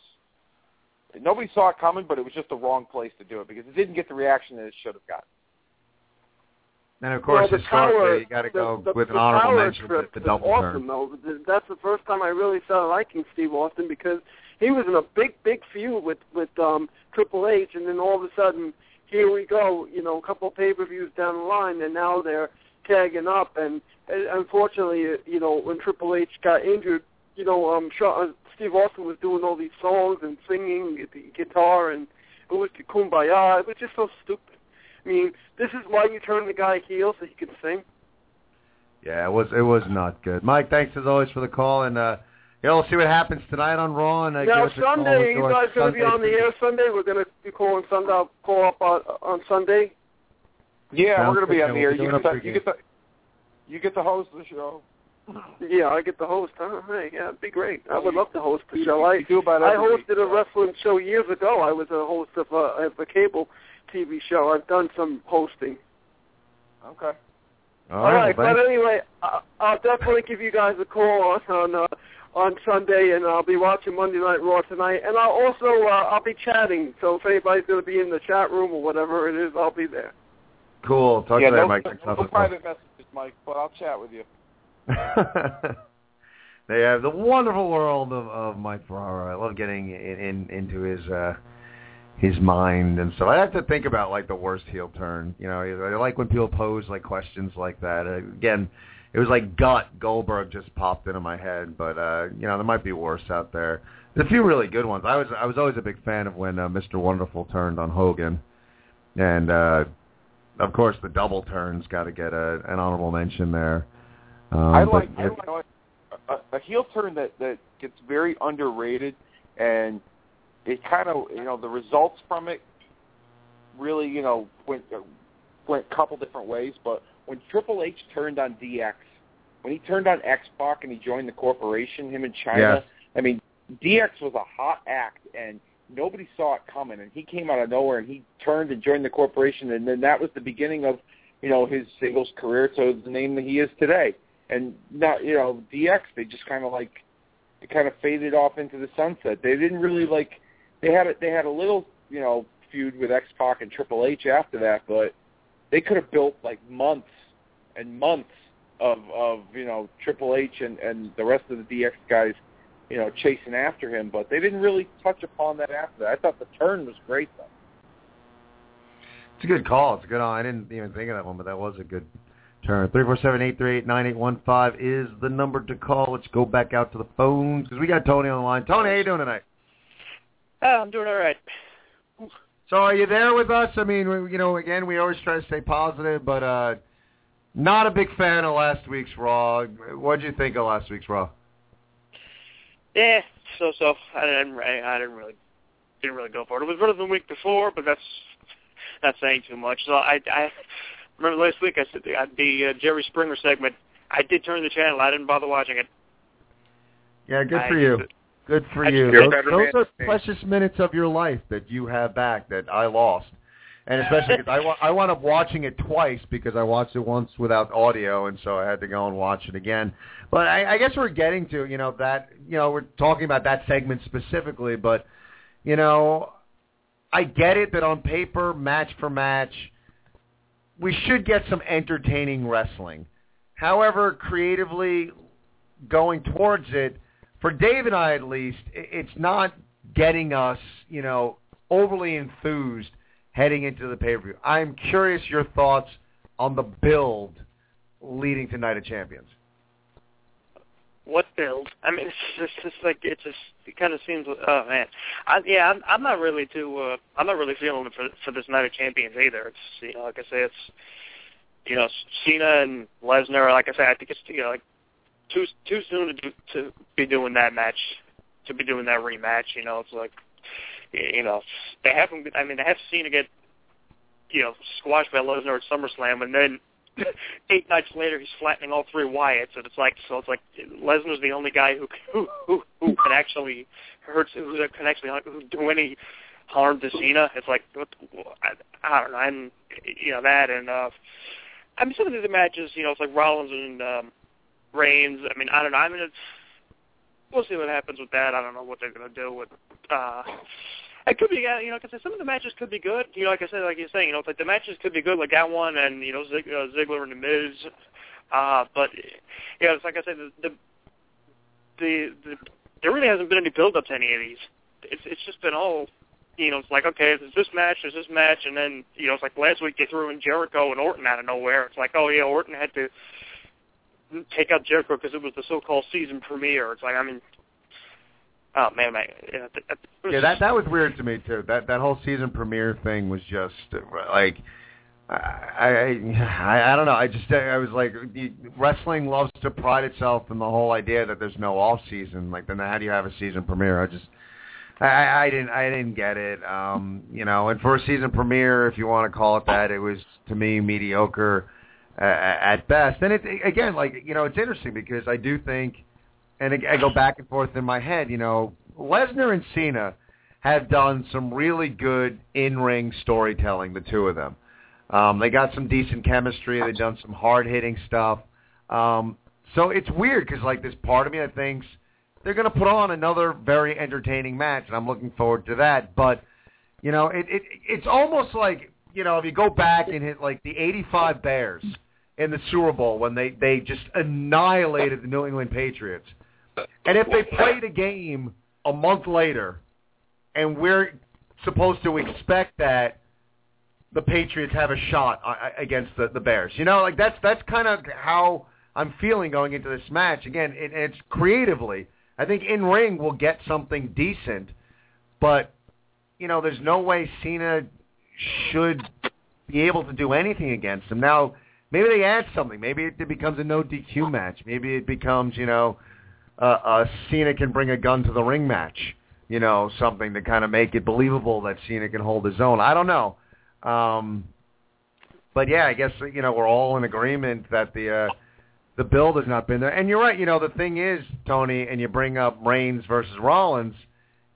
nobody saw it coming, but it was just the wrong place to do it because it didn't get the reaction that it should have gotten. And, of course, well, historically, you got to go the, with the an honorable mention with the double awesome, turn. Though. That's the first time I really started liking Steve Austin because he was in a big, big feud with, with um, Triple H, and then all of a sudden, here we go, you know, a couple of pay-per-views down the line, and now they're tagging up. And, and unfortunately, you know, when Triple H got injured, you know, um, Steve Austin was doing all these songs and singing guitar, and it was Kumbaya. It was just so stupid. I mean, this is why you turn the guy heel so he can sing. Yeah, it was it was not good. Mike, thanks as always for the call, and uh, you know, we'll see what happens tonight on Raw. And uh, now Sunday, you guys going to be on the air Sunday. We're going to be calling Sunday. I'll call up on, on Sunday. Yeah, Sounds we're going to be on the air. You get the, you get the you get the host of the show. Yeah, I get the host. Huh? Hey, yeah, it'd be great. I would love to host the show. I, I hosted a wrestling show years ago. I was a host of a, of a cable T V show. I've done some hosting. Okay. All, All right, well, but anyway, I, I'll definitely give you guys a call on uh, on Sunday, and I'll be watching Monday Night Raw tonight, and I'll also uh, I'll be chatting. So if anybody's going to be in the chat room or whatever it is, I'll be there. Cool. Talk yeah, to you later, Mike. No, no private messages, Mike, but I'll chat with you. They have the wonderful world of, of Mike Ferrara. I love getting in, in, into his uh, his mind and stuff. I have to think about like the worst heel turn. You know, I like when people pose like questions like that. Uh, again, it was like gut Goldberg just popped into my head, but uh, you know, there might be worse out there. There's a few really good ones. I was I was always a big fan of when uh, Mister Wonderful turned on Hogan, and uh, of course the double turn's got to get a, an honorable mention there. Um, I like, I like a, a heel turn that, that gets very underrated, and it kind of, you know, the results from it really, you know, went, went a couple different ways. But when Triple H turned on D X, when he turned on X-Pac and he joined the corporation, him in China, yeah. I mean, D X was a hot act, and nobody saw it coming. And he came out of nowhere, and he turned and joined the corporation, and then that was the beginning of, you know, his singles career to the name that he is today. And not, you know, D X, they just kind of like, it kind of faded off into the sunset. They didn't really like, they had a, they had a little, you know, feud with X-Pac and Triple H after that, but they could have built like months and months of, of you know, Triple H and, and the rest of the D X guys, you know, chasing after him. But they didn't really touch upon that after that. I thought the turn was great, though. It's a good call. It's a good call. I didn't even think of that one, but that was a good turn. three four seven, eight three eight, nine eight one five is the number to call. Let's go back out to the phones because we got Tony on the line. Tony, how you doing tonight? Oh, I'm doing all right. So are you there with us? I mean, we, you know, again, we always try to stay positive, but uh, not a big fan of last week's Raw. What did you think of last week's Raw? Yeah, so-so. I didn't, I didn't really, didn't really go for it. It was better than the week before, but that's not saying too much. So I. I Remember last week I said the, the uh, Jerry Springer segment, I did turn the channel. I didn't bother watching it. Yeah, good I for you. Just, good for I you. Those, those are precious minutes of your life that you have back that I lost. And especially because I, wa- I wound up watching it twice because I watched it once without audio, and so I had to go and watch it again. But I, I guess we're getting to, you know, that, you know, we're talking about that segment specifically, but, you know, I get it that on paper, match for match, we should get some entertaining wrestling. However, creatively going towards it, for Dave and I at least, it's not getting us, you know, overly enthused heading into the pay-per-view. I'm curious your thoughts on the build leading to Night of Champions. What build? I mean, it's just, it's just like it just it kind of seems. Oh man, I, yeah, I'm, I'm not really too. Uh, I'm not really feeling it for for this Night of Champions either. It's you know, like I say, it's you know, Cena and Lesnar. Like I say, I think it's you know, like too too soon to do, to be doing that match, to be doing that rematch. You know, it's like you know, they haven't. I mean, they have Cena get you know, squashed by Lesnar at SummerSlam, and then eight nights later he's flattening all three Wyatts, and it's like so it's like Lesnar's the only guy who who who, who can actually hurt who can actually who do any harm to Cena. It's like what the, I, I don't know. I'm you know that and uh, I mean some of these matches, you know, it's like Rollins and um, Reigns. I mean I don't know. I mean it's, we'll see what happens with that. I don't know what they're gonna do with. Uh, It could be, you know, because some of the matches could be good. You know, like I said, like you're saying, you know, like the matches could be good, like that one, and you know, Zig, uh, Ziggler and the Miz. Uh, but yeah, it's like I said, the, the the the there really hasn't been any build up to any of these. It's it's just been all, you know, it's like okay, there's this match, there's this match, and then you know, it's like last week they threw in Jericho and Orton out of nowhere. It's like oh yeah, Orton had to take out Jericho because it was the so-called season premiere. It's like I mean. Oh man, man. Yeah, that that was weird to me too. That that whole season premiere thing was just like, I I, I don't know. I just I was like, wrestling loves to pride itself in the whole idea that there's no off season. Like, then how do you have a season premiere? I just I, I didn't I didn't get it. Um, you know, and for a season premiere, if you want to call it that, it was to me mediocre uh, at best. And it again, like you know, it's interesting because I do think. And I go back and forth in my head, you know, Lesnar and Cena have done some really good in-ring storytelling, the two of them. Um, they got some decent chemistry. They've done some hard-hitting stuff. Um, so it's weird because, like, this part of me that thinks they're going to put on another very entertaining match, and I'm looking forward to that. But, you know, it, it it's almost like, you know, if you go back and hit, like, the eighty-five Bears in the Super Bowl when they, they just annihilated the New England Patriots. And if they played a game a month later, and we're supposed to expect that the Patriots have a shot against the, the Bears, you know, like that's that's kind of how I'm feeling going into this match. Again, it, it's creatively. I think in ring we'll get something decent, but you know, there's no way Cena should be able to do anything against him. Now, maybe they add something. Maybe it becomes a no D Q match. Maybe it becomes, you know. Uh, uh, Cena can bring a gun to the ring match, you know, something to kind of make it believable that Cena can hold his own. I don't know. Um, but, yeah, I guess, you know, we're all in agreement that the uh, the build has not been there. And you're right. You know, the thing is, Tony, and you bring up Reigns versus Rollins,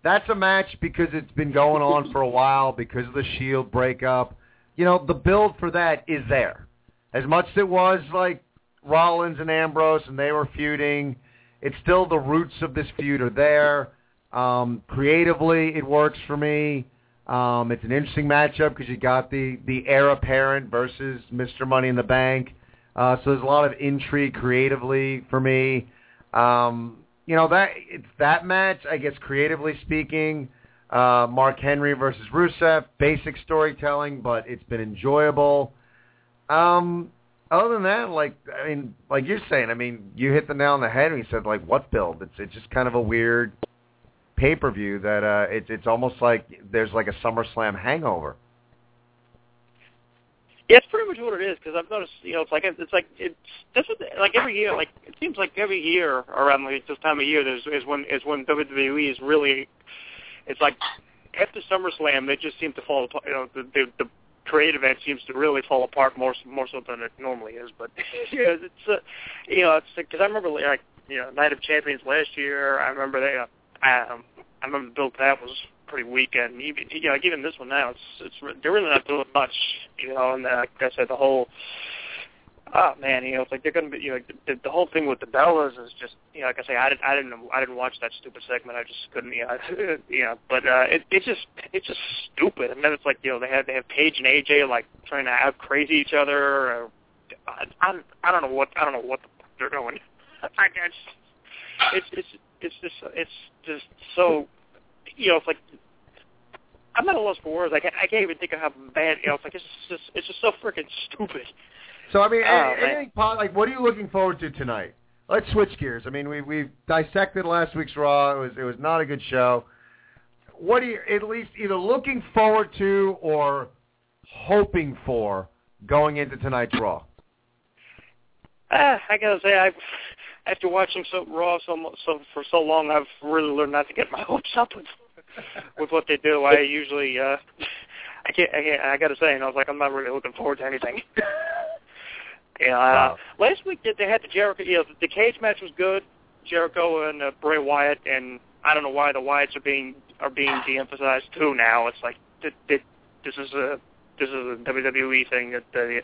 that's a match because it's been going on for a while because of the Shield breakup. You know, the build for that is there. As much as it was like Rollins and Ambrose and they were feuding, it's still the roots of this feud are there. Um, creatively, it works for me. Um, it's an interesting matchup because you got the, the heir apparent versus Mister Money in the Bank. Uh, so there's a lot of intrigue creatively for me. Um, you know, that it's that match, I guess, creatively speaking, uh, Mark Henry versus Rusev, basic storytelling, but it's been enjoyable. Um Other than that, like I mean, like you're saying, I mean, you hit the nail on the head when you said, like, what build? It's it's just kind of a weird pay-per-view that uh, it's it's almost like there's like a SummerSlam hangover. Yeah, it's pretty much what it is because I've noticed, you know, it's like it's like it's that's what, like every year, like it seems like every year around like this time of year, there's is when is when W W E is really, it's like after SummerSlam they just seem to fall apart. You know, the the, the creative end seems to really fall apart more more so than it normally is, but you know, it's uh, you know it's because I remember like you know Night of Champions last year. I remember they uh, um, I remember the build that was pretty weak, and even you know like even this one now it's it's they're really not doing much, you know. And uh, like I said, the whole oh man, you know it's like they're gonna be you know the, the whole thing with the Bellas is just you know like I say I didn't I didn't I didn't watch that stupid segment. I just couldn't you know, I, you know but uh, it it's just it's just stupid. And then it's like you know they have they have Paige and A J like trying to out crazy each other. Or, I, I I don't know what I don't know what the fuck they're doing. I guess it's it's it's just it's just so you know it's like. I'm at a loss for words. I can't, I can't even think of how bad you know it's like it's just it's just so freaking stupid. So I mean, oh, anything like what are you looking forward to tonight? Let's switch gears. I mean, we we've dissected last week's Raw. It was it was not a good show. What are you at least either looking forward to or hoping for going into tonight's Raw? Uh, I gotta say, I've after watching so Raw so, so for so long, I've really learned not to get my hopes up with, with what they do. I usually. Uh, I can't, I can't, I gotta say, and I was like, I'm not really looking forward to anything. Yeah, uh, oh. Last week they had the Jericho, you know, the cage match was good, Jericho and uh, Bray Wyatt, and I don't know why the Wyatts are being are being de-emphasized too now. It's like th- th- this is a this is a W W E thing that they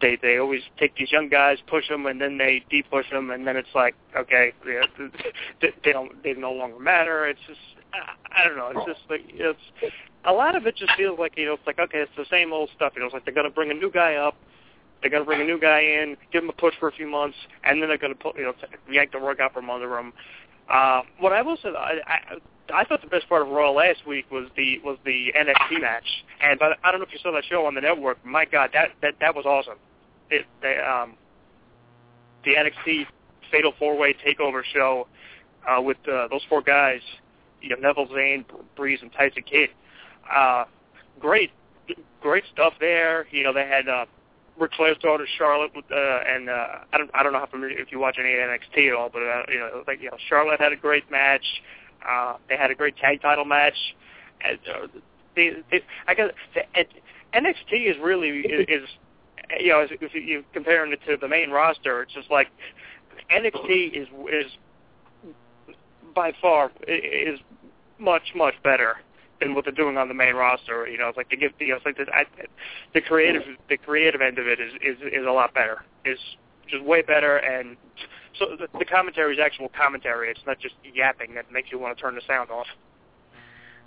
they, they always take these young guys, push them, and then they de-push them, and then it's like, okay, yeah, they, they don't they no longer matter. It's just I, I don't know. It's just like it's a lot of it just feels like you know it's like okay, it's the same old stuff. You know, it's like they're gonna bring a new guy up. They're going to bring a new guy in, give him a push for a few months, and then they're going to put, you know, yank the rug out from under him. Uh, what I will say, I, I, I thought the best part of Raw last week was the was the N X T match. And but I don't know if you saw that show on the network. My God, that that, that was awesome. It, they, um, the N X T Fatal Four-Way Takeover show uh, with uh, those four guys, you know, Neville, Zane, Breeze, and Tyson Kidd. Uh, great, great stuff there. You know, they had. Uh, Ric Flair's daughter Charlotte, uh, and uh, I don't I don't know how familiar, if you watch any N X T at all, but uh, you know, like you know, Charlotte had a great match. Uh, they had a great tag title match. And, uh, they, they, I guess the, it, N X T is really is, is you know, if you're comparing it to the main roster, it's just like N X T is is by far is much much better than what they're doing on the main roster. You know, it's like they give, you know, it's like the, I, the creative, the creative end of it is, is, is a lot better. It's just way better, and so the, the commentary is actual commentary. It's not just yapping that makes you want to turn the sound off.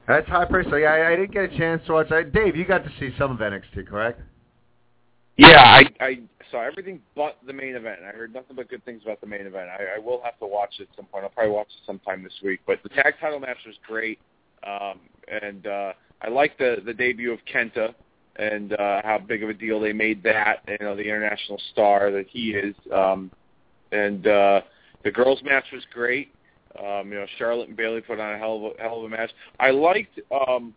That's high praise. So yeah, I, I didn't get a chance to watch. I, Dave, you got to see some of N X T, correct? Yeah, I, I saw everything but the main event. I heard nothing but good things about the main event. I, I will have to watch it at some point. I'll probably watch it sometime this week. But the tag title match was great. Um, and uh, I like the, the debut of Kenta and uh, how big of a deal they made that, you know, the international star that he is. Um, and uh, the girls' match was great. Um, you know, Charlotte and Bayley put on a hell of a, hell of a match. I liked, um,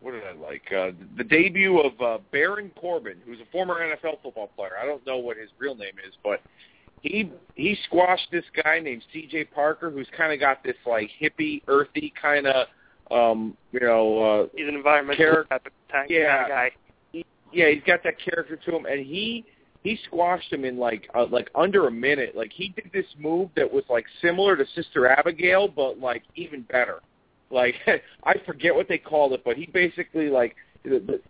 what did I like? Uh, the debut of uh, Baron Corbin, who's a former N F L football player. I don't know what his real name is, but he he squashed this guy named C J Parker, who's kind of got this, like, hippie, earthy kind of, Um, you know, uh, he's an environmental character. Type of time yeah, guy. He, yeah, he's got that character to him, and he he squashed him in like uh, like under a minute. Like he did this move that was like similar to Sister Abigail, but like even better. Like I forget what they called it, but he basically like the, the,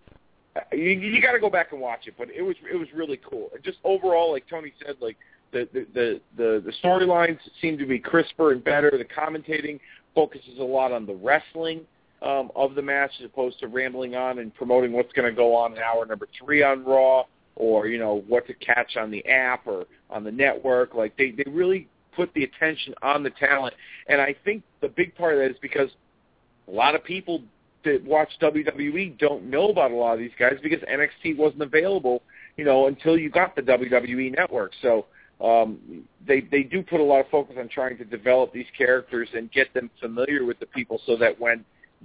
you, you got to go back and watch it. But it was it was really cool. Just overall, like Tony said, like the the the the, the storylines seem to be crisper and better. The commentating focuses a lot on the wrestling um, of the match as opposed to rambling on and promoting what's going to go on in hour number three on Raw or, you know, what to catch on the app or on the network. Like, they, they really put the attention on the talent. And I think the big part of that is because a lot of people that watch W W E don't know about a lot of these guys because N X T wasn't available, you know, until you got the W W E Network. So, Um, they they do put a lot of focus on trying to develop these characters and get them familiar with the people so that when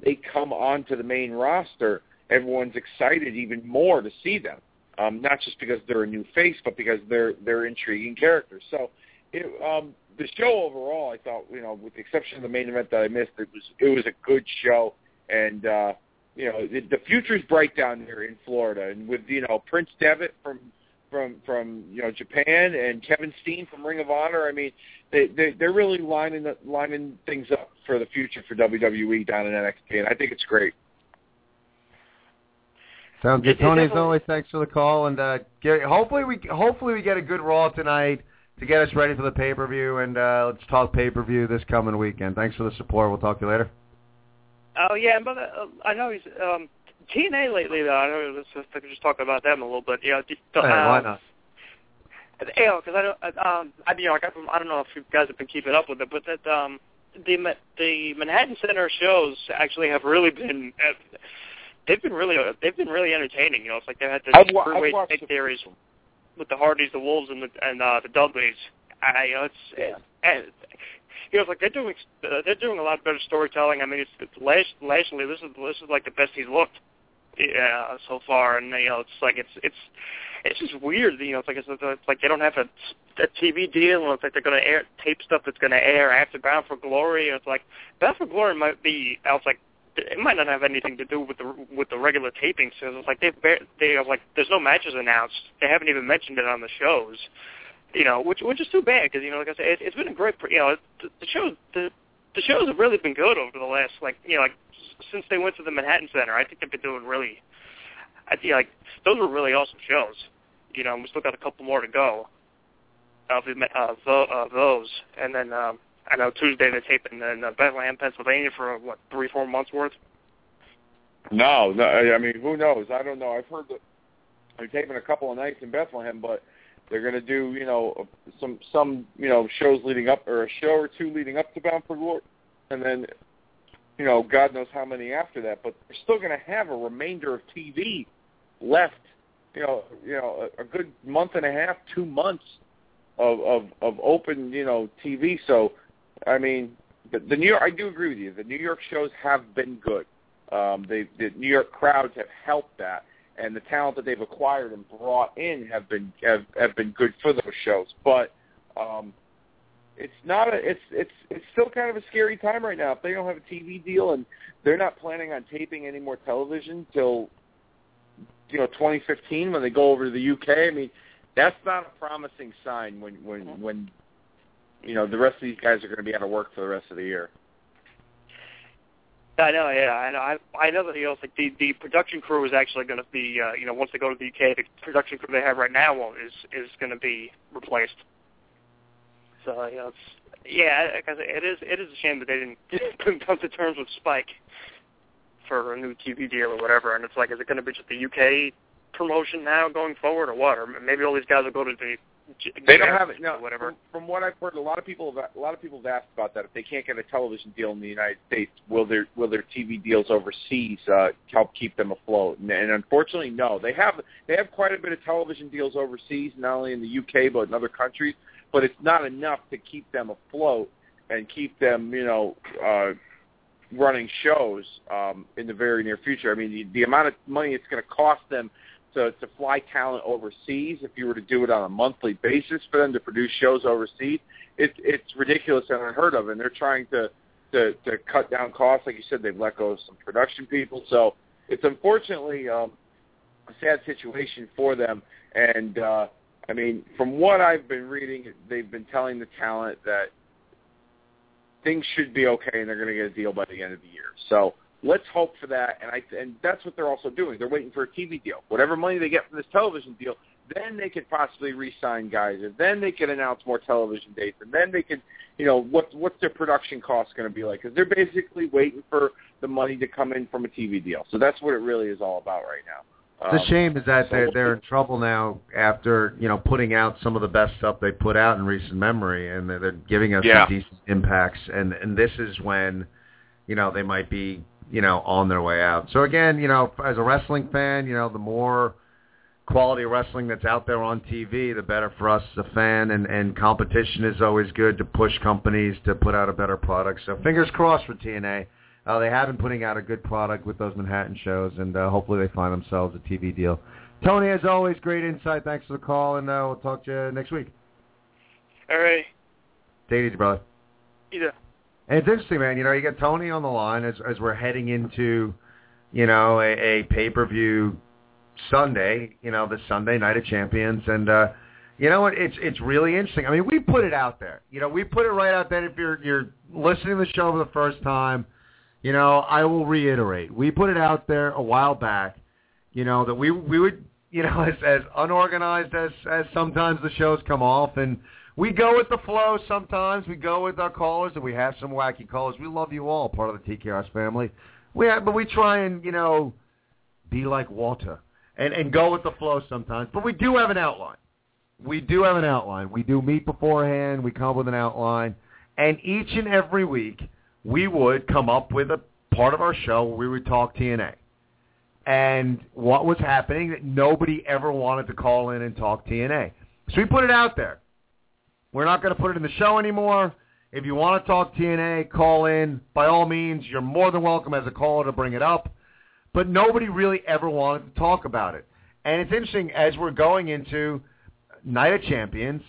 they come onto the main roster, everyone's excited even more to see them. Um, not just because they're a new face, but because they're they're intriguing characters. So, it, um, the show overall, I thought, you know, with the exception of the main event that I missed, it was it was a good show. And uh, you know, the, the future's bright down here in Florida, and with you know Prince Devitt from. From from you know Japan and Kevin Steen from Ring of Honor. I mean, they, they they're really lining the, lining things up for the future for W W E down in N X T, and I think it's great. Sounds good, Tony. As always, thanks for the call, and uh, Gary, hopefully we hopefully we get a good Raw tonight to get us ready for the pay per view, and uh, let's talk pay per view this coming weekend. Thanks for the support. We'll talk to you later. Oh yeah, and brother, uh, I know he's. Um... T N A lately, though, I know let's just, let's just talk about them a little bit. You know, just, hey, um, why not? You know, because I don't, um, I, you know, like I, I don't know if you guys have been keeping up with it, but that um, the the Manhattan Center shows actually have really been uh, they've been really uh, they've been really entertaining. You know, it's like they had the three-way take series with the Hardys, the Wolves, and the and uh, the Dudleys. I, you know, it's yeah. and, you know, it's like they're doing uh, they're doing a lot better storytelling. I mean, it's, it's Lash, Lashley. This is this is like the best he's looked. Yeah, so far, and you know, it's like it's it's it's just weird, you know. It's like it's, it's like they don't have a, a T V deal, and it's like they're going to air tape stuff that's going to air after Bound for Glory. It's like Bound for Glory might be, I was like, it might not have anything to do with the with the regular taping schedules. Like they they have like there's no matches announced. They haven't even mentioned it on the shows, you know, which which is too bad because you know, like I said, it, it's been a great, you know, the, the shows the the shows have really been good over the last like you know like since they went to the Manhattan Center. I think they've been doing really, I think like those were really awesome shows. You know, we still got a couple more to go of the, uh, the, uh, those, and then. Um, I know Tuesday they're taping in uh, Bethlehem, Pennsylvania for, what, three, four months' worth? No, no, I mean, who knows? I don't know. I've heard that they're taping a couple of nights in Bethlehem, but they're going to do, you know, some, some you know, shows leading up, or a show or two leading up to Bound for Glory, and then, you know, God knows how many after that. But they're still going to have a remainder of T V left, you know, you know, a, a good month and a half, two months of, of, of open, you know, T V, so... I mean, the, the New York. I do agree with you. The New York shows have been good. Um, they, the New York crowds have helped that, and the talent that they've acquired and brought in have been have, have been good for those shows. But um, it's not a. It's it's it's still kind of a scary time right now. If they don't have a T V deal and they're not planning on taping any more television till you know twenty fifteen when they go over to the U K. I mean, that's not a promising sign when when mm-hmm. when. You know, the rest of these guys are going to be out of work for the rest of the year. I know, yeah, I know. I, I know that you know, like the the production crew is actually going to be, uh, you know, once they go to the U K, the production crew they have right now is is going to be replaced. So you know, it's, yeah, because it is it is a shame that they didn't come to terms with Spike for a new T V deal or whatever. And it's like, is it going to be just the U K promotion now going forward, or what? Or maybe all these guys will go to the They don't have it. No, whatever. From, from what I've heard, a lot of people have a lot of people have asked about that. If they can't get a television deal in the United States, will their will their T V deals overseas uh, help keep them afloat? And, and unfortunately, no. They have they have quite a bit of television deals overseas, not only in the U K but in other countries. But it's not enough to keep them afloat and keep them, you know, uh, running shows um, in the very near future. I mean, the, the amount of money it's going to cost them. To, to fly talent overseas, if you were to do it on a monthly basis for them to produce shows overseas, it, it's ridiculous and unheard of. And they're trying to, to, to cut down costs. Like you said, they've let go of some production people. So it's unfortunately um, a sad situation for them. And, uh, I mean, from what I've been reading, they've been telling the talent that things should be okay and they're going to get a deal by the end of the year. So... let's hope for that, and I and that's what they're also doing. They're waiting for a T V deal. Whatever money they get from this television deal, then they could possibly re-sign guys, and then they could announce more television dates, and then they could, you know, what what's their production cost going to be like? Because they're basically waiting for the money to come in from a T V deal. So that's what it really is all about right now. Um, the shame is that so they're, they're in trouble now after, you know, putting out some of the best stuff they put out in recent memory, and they're, they're giving us yeah. some decent impacts, and, and this is when, you know, they might be, you know, on their way out. So again, you know, as a wrestling fan, you know, the more quality wrestling that's out there on T V, the better for us as a fan, and, and competition is always good to push companies to put out a better product. So fingers crossed for T N A. Uh, they have been putting out a good product with those Manhattan shows, and uh, hopefully they find themselves a T V deal. Tony, as always, great insight. Thanks for the call, and uh, we'll talk to you next week. All right. Take it easy, brother. Yeah. And it's interesting, man. You know, you got Tony on the line as as we're heading into, you know, a, a pay-per-view Sunday, you know, the Sunday Night of Champions. And, uh, you know what, it's it's really interesting. I mean, we put it out there. You know, we put it right out there. If you're, you're listening to the show for the first time, you know, I will reiterate. We put it out there a while back, you know, that we, we would, you know, as, as unorganized as, as sometimes the shows come off and, we go with the flow sometimes. We go with our callers, and we have some wacky callers. We love you all, part of the T K R S family. We have, but we try and, you know, be like Walter and, and go with the flow sometimes. But we do have an outline. We do have an outline. We do meet beforehand. We come up with an outline. And each and every week, we would come up with a part of our show where we would talk T N A. And what was happening that nobody ever wanted to call in and talk T N A. So we put it out there. We're not going to put it in the show anymore. If you want to talk T N A, call in. By all means, you're more than welcome as a caller to bring it up. But nobody really ever wanted to talk about it. And it's interesting, as we're going into Night of Champions,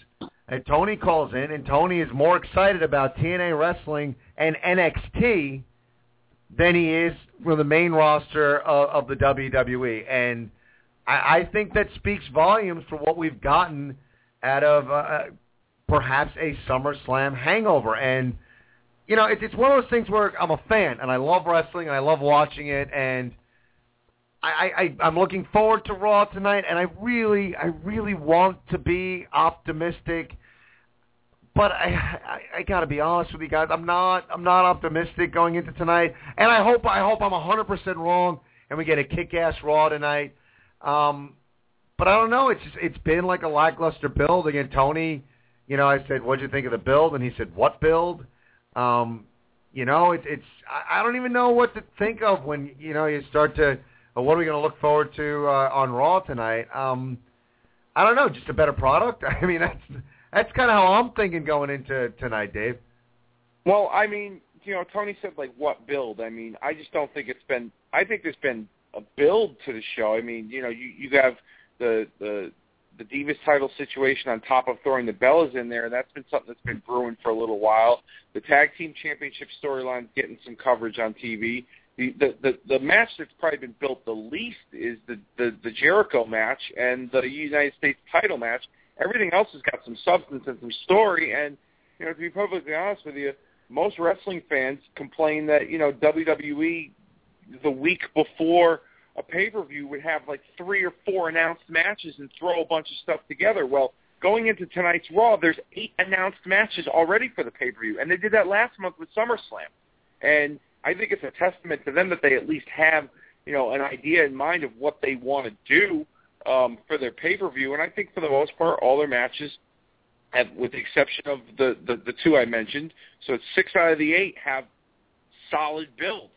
and Tony calls in, and Tony is more excited about T N A wrestling and N X T than he is for the main roster of, of the W W E. And I, I think that speaks volumes for what we've gotten out of uh, perhaps a SummerSlam hangover. And, you know, it, it's one of those things where I'm a fan, and I love wrestling, and I love watching it, and I, I, I'm looking forward to Raw tonight, and I really, I really want to be optimistic, but I, I, I gotta be honest with you guys, I'm not, I'm not optimistic going into tonight, and I hope, I hope I'm one hundred percent wrong, and we get a kick-ass Raw tonight, um, but I don't know, it's just, it's been like a lackluster build. Again, Tony, you know, I said, what'd you think of the build, and he said, what build? Um, you know, it, it's, I, I don't even know what to think of when, you know, you start to, But what are we going to look forward to uh, on Raw tonight? Um, I don't know, just a better product? I mean, that's that's kind of how I'm thinking going into tonight, Dave. Well, I mean, you know, Tony said, like, what build? I mean, I just don't think it's been – I think there's been a build to the show. I mean, you know, you, you have the, the the Divas title situation on top of throwing the Bellas in there, and that's been something that's been brewing for a little while. The Tag Team Championship storyline's getting some coverage on T V. The, the the the match that's probably been built the least is the, the, the Jericho match and the United States title match. Everything else has got some substance and some story. And, you know, to be perfectly honest with you, most wrestling fans complain that, you know, W W E the week before a pay-per-view would have like three or four announced matches and throw a bunch of stuff together. Well, going into tonight's Raw, there's eight announced matches already for the pay-per-view. And they did that last month with SummerSlam. And I think it's a testament to them that they at least have, you know, an idea in mind of what they want to do um, for their pay-per-view. And I think for the most part, all their matches, have, with the exception of the, the, the two I mentioned, so it's six out of the eight have solid build.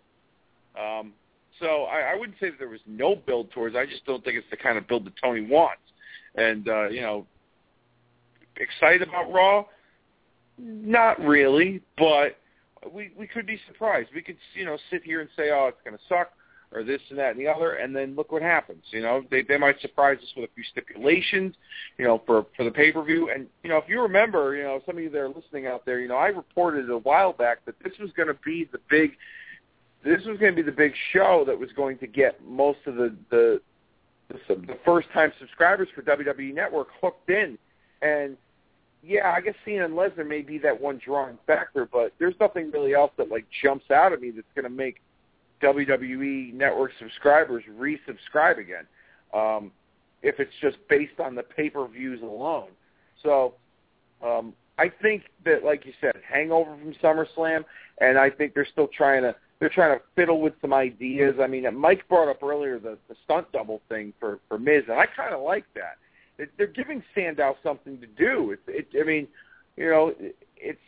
Um, so I, I wouldn't say that there was no build towards. I just don't think it's the kind of build that Tony wants. And, uh, you know, excited about Raw? Not really, but... We we could be surprised. We could, you know, sit here and say, oh, it's going to suck, or this and that and the other, and then look what happens. You know, they they might surprise us with a few stipulations, you know, for, for the pay-per-view. And, you know, if you remember, you know, some of you that are listening out there, you know, I reported a while back that this was going to be the big, this was going to be the big show that was going to get most of the, the, the, the first-time subscribers for W W E Network hooked in. And, yeah, I guess Cena and Lesnar may be that one drawing factor, but there's nothing really else that, like, jumps out at me that's going to make W W E Network subscribers resubscribe again, um, if it's just based on the pay-per-views alone. So um, I think that, like you said, hangover from SummerSlam, and I think they're still trying to they're trying to fiddle with some ideas. I mean, Mike brought up earlier the, the stunt double thing for, for Miz, and I kind of like that. They're giving Sandow something to do. It, it, I mean, you know, it's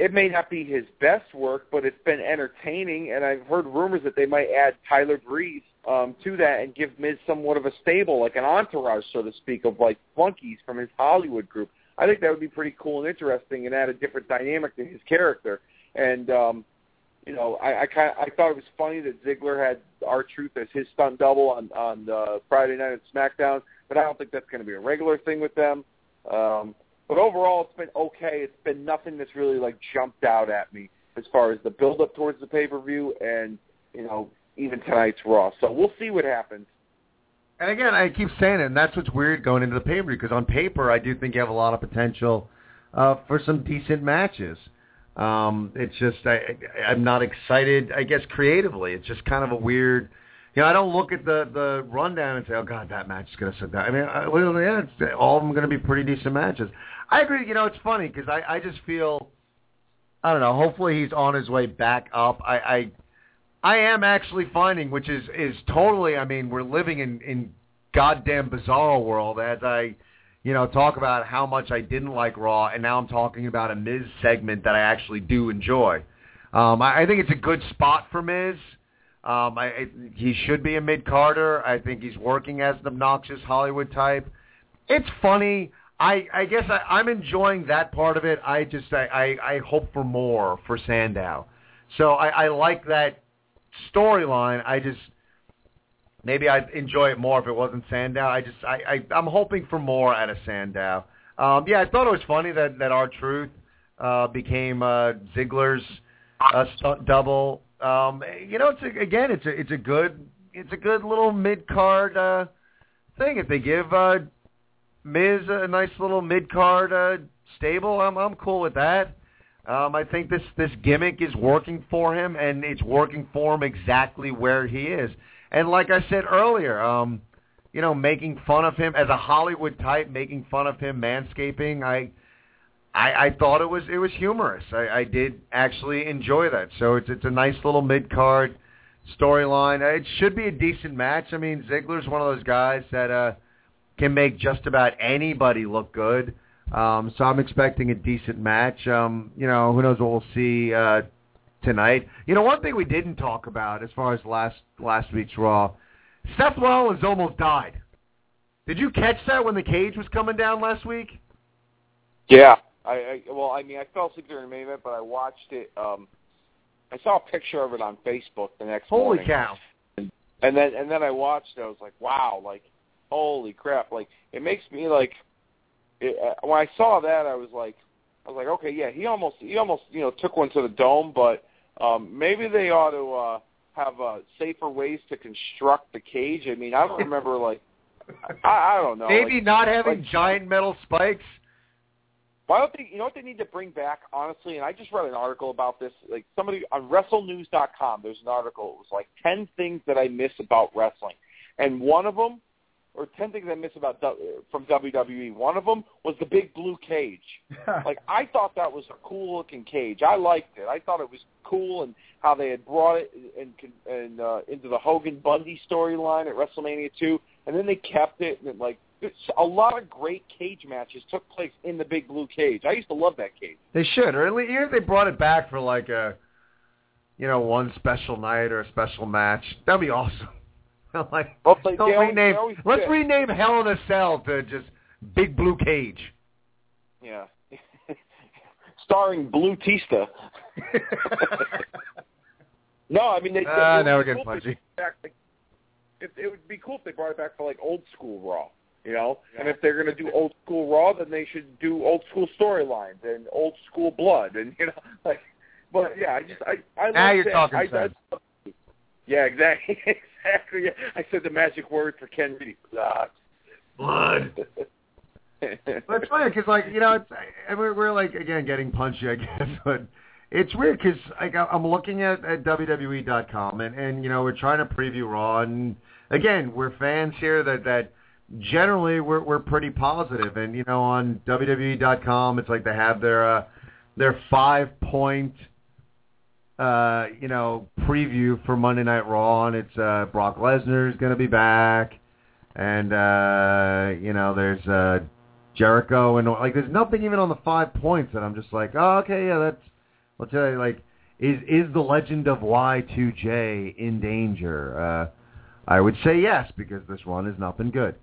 it may not be his best work, but it's been entertaining, and I've heard rumors that they might add Tyler Breeze um, to that and give Miz somewhat of a stable, like an entourage, so to speak, of, like, flunkies from his Hollywood group. I think that would be pretty cool and interesting and add a different dynamic to his character. And, um, you know, I I, kinda, I thought it was funny that Ziggler had R-Truth as his stunt double on, on uh, Friday night at SmackDown, but I don't think that's going to be a regular thing with them. Um, but overall, it's been okay. It's been nothing that's really, like, jumped out at me as far as the build-up towards the pay-per-view and, you know, even tonight's Raw. So we'll see what happens. And, again, I keep saying it, and that's what's weird going into the pay-per-view, because on paper I do think you have a lot of potential uh, for some decent matches. Um, it's just I, I'm not excited, I guess, creatively. It's just kind of a weird... You know, I don't look at the, the rundown and say, oh, God, that match is going to suck down. I mean, I, well, yeah, it's, all of them are going to be pretty decent matches. I agree. You know, it's funny because I, I just feel, I don't know, hopefully he's on his way back up. I I, I am actually finding, which is, is totally, I mean, we're living in, in goddamn bizarre world as I, you know, talk about how much I didn't like Raw, and now I'm talking about a Miz segment that I actually do enjoy. Um, I, I think it's a good spot for Miz. Um, I, I, he should be a mid-carder. I think he's working as an obnoxious Hollywood type. It's funny. I, I guess I, I'm enjoying that part of it. I just I, I, I hope for more for Sandow. So I, I like that storyline. I just maybe I'd enjoy it more if it wasn't Sandow. I just I, I I'm hoping for more out of Sandow. Um, yeah, I thought it was funny that that R-Truth uh, became uh, Ziggler's uh, stunt double. Um, you know, it's a, again, it's a it's a good it's a good little mid card uh, thing. If they give uh, Miz a nice little mid card uh, stable, I'm I'm cool with that. Um, I think this, this gimmick is working for him, and it's working for him exactly where he is. And like I said earlier, um, you know, making fun of him as a Hollywood type, making fun of him manscaping, I, I, I thought it was it was humorous. I, I did actually enjoy that. So it's it's a nice little mid card storyline. It should be a decent match. I mean, Ziggler's one of those guys that uh, can make just about anybody look good. Um, so I'm expecting a decent match. Um, you know, who knows what we'll see uh, tonight. You know, one thing we didn't talk about as far as last last week's Raw, Seth Rollins almost died. Did you catch that when the cage was coming down last week? Yeah. I, I well, I mean, I fell asleep during the main event, but I watched it. Um, I saw a picture of it on Facebook the next morning. Holy cow! And then and then I watched it. I was like, wow, like, holy crap! Like, it makes me like. It, uh, when I saw that, I was like, I was like, okay, yeah, he almost, he almost, you know, took one to the dome, but um, maybe they ought to uh, have uh, safer ways to construct the cage. I mean, I don't remember, like, I, I don't know. Maybe like, not having like, giant metal spikes. Why don't they? You know what they need to bring back, honestly? And I just read an article about this. Like somebody on wrestle news dot com, there's an article. It was like ten things that I miss about wrestling, and one of them. Or ten things I miss about from W W E. One of them was the big blue cage. Like, I thought that was a cool-looking cage. I liked it. I thought it was cool and how they had brought it and, and, uh, into the Hogan-Bundy storyline at WrestleMania two. And then they kept it. And it, like, a lot of great cage matches took place in the big blue cage. I used to love that cage. They should. Or at least they brought it back for, like, a, you know, one special night or a special match. That would be awesome. Like, well, they, don't they rename, always, let's fit. rename Hell in a Cell to just Big Blue Cage. Yeah. Starring Blue Tista. No, I mean, they, uh, now we're getting cool punchy. Back, like, it, it would be cool if they brought it back for, like, old school Raw, you know? Yeah. And if they're going to do old school Raw, then they should do old school storylines and old school blood. And, you know, like, but, yeah, I just, I, I now love you're that. talking I, sense. I, I, yeah, exactly. Exactly. I said the magic word for Ken Reidy. Blood. Blood. Well, it's funny because, like, you know, it's, we're, we're, like, again, getting punchy, I guess. But it's weird because like, I'm looking at, at W W E dot com, and, and, you know, we're trying to preview Raw. And, again, we're fans here that, that generally we're, we're pretty positive. And, you know, on W W E dot com, it's like they have their, uh, their five-point – Uh, you know, preview for Monday Night Raw, and it's uh, Brock Lesnar is going to be back, and uh, you know, there's uh, Jericho, and like, there's nothing even on the five points that I'm just like, oh, okay, yeah, that's. Let's say like, is is the legend of Y two J in danger? Uh, I would say yes because this run has not been good.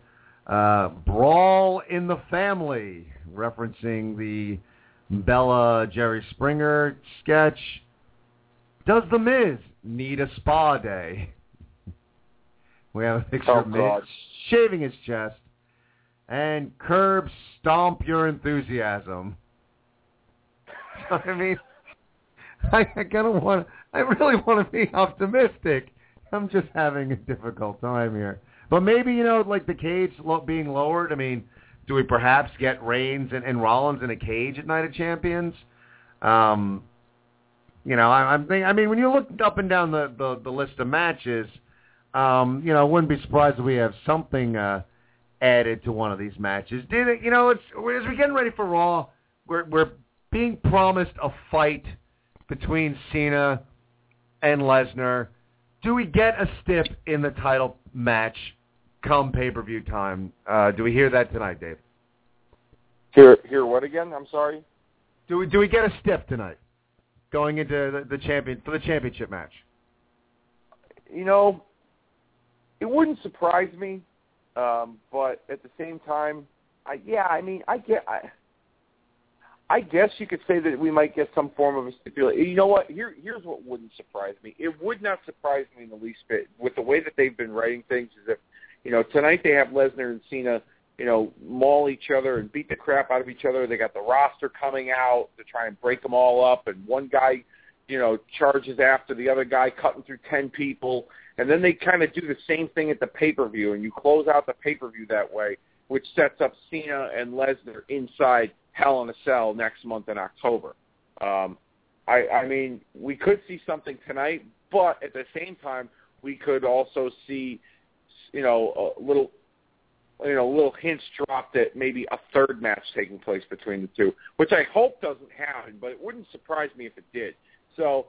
Uh, Brawl in the Family, referencing the Bella Jerry Springer sketch. Does The Miz need a spa day? We have a picture oh, of Miz God. shaving his chest. And curb stomp your enthusiasm. I mean, I, I kind of want. I really want to be optimistic. I'm just having a difficult time here. But maybe, you know, like the cage being lowered. I mean, do we perhaps get Reigns and, and Rollins in a cage at Night of Champions? Um. You know, I, I'm thinking, I mean, when you look up and down the, the, the list of matches, um, you know, I wouldn't be surprised if we have something uh, added to one of these matches. Did it? You know, it's as we're getting ready for Raw, we're we're being promised a fight between Cena and Lesnar. Do we get a stiff in the title match come pay-per-view time? Uh, do we hear that tonight, Dave? Hear hear what again? I'm sorry. Do we do we get a stiff tonight? Going into the, the champion for the championship match, you know, it wouldn't surprise me, um, but at the same time, I, yeah, I mean, I get, I, I guess you could say that we might get some form of a stipulation. You know what? Here, here's what wouldn't surprise me. It would not surprise me in the least bit with the way that they've been writing things. Is if, you know, tonight they have Lesnar and Cena, you know, maul each other and beat the crap out of each other. They got the roster coming out to try and break them all up, and one guy you know, charges after the other guy, cutting through ten people. And then they kind of do the same thing at the pay-per-view, and you close out the pay-per-view that way, which sets up Cena and Lesnar inside Hell in a Cell next month in October. Um, I, I mean, we could see something tonight, but at the same time, we could also see, you know, a little, you know, little hints dropped at maybe a third match taking place between the two, which I hope doesn't happen, but it wouldn't surprise me if it did. So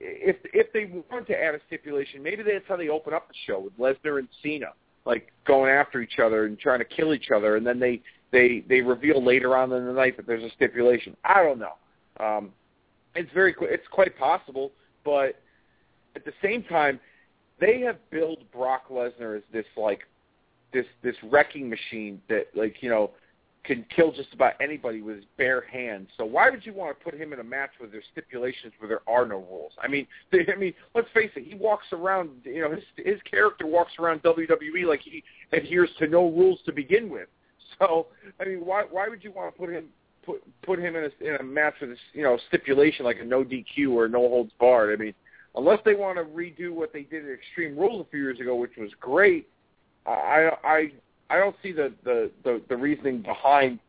if if they want to add a stipulation, maybe that's how they open up the show, with Lesnar and Cena, like, going after each other and trying to kill each other, and then they, they, they reveal later on in the night that there's a stipulation. I don't know. Um, it's very it's quite possible, but at the same time, they have billed Brock Lesnar as this, like, this this wrecking machine that, like, you know, can kill just about anybody with his bare hands. So why would you want to put him in a match where there's stipulations where there are no rules? I mean, they, I mean, let's face it. He walks around, you know, his his character walks around W W E like he adheres to no rules to begin with. So I mean, why why would you want to put him put put him in a in a match with a, you know, stipulation like a no D Q or no holds barred? I mean, unless they want to redo what they did at Extreme Rules a few years ago, which was great. I I. I don't see the, the, the, the reasoning behind,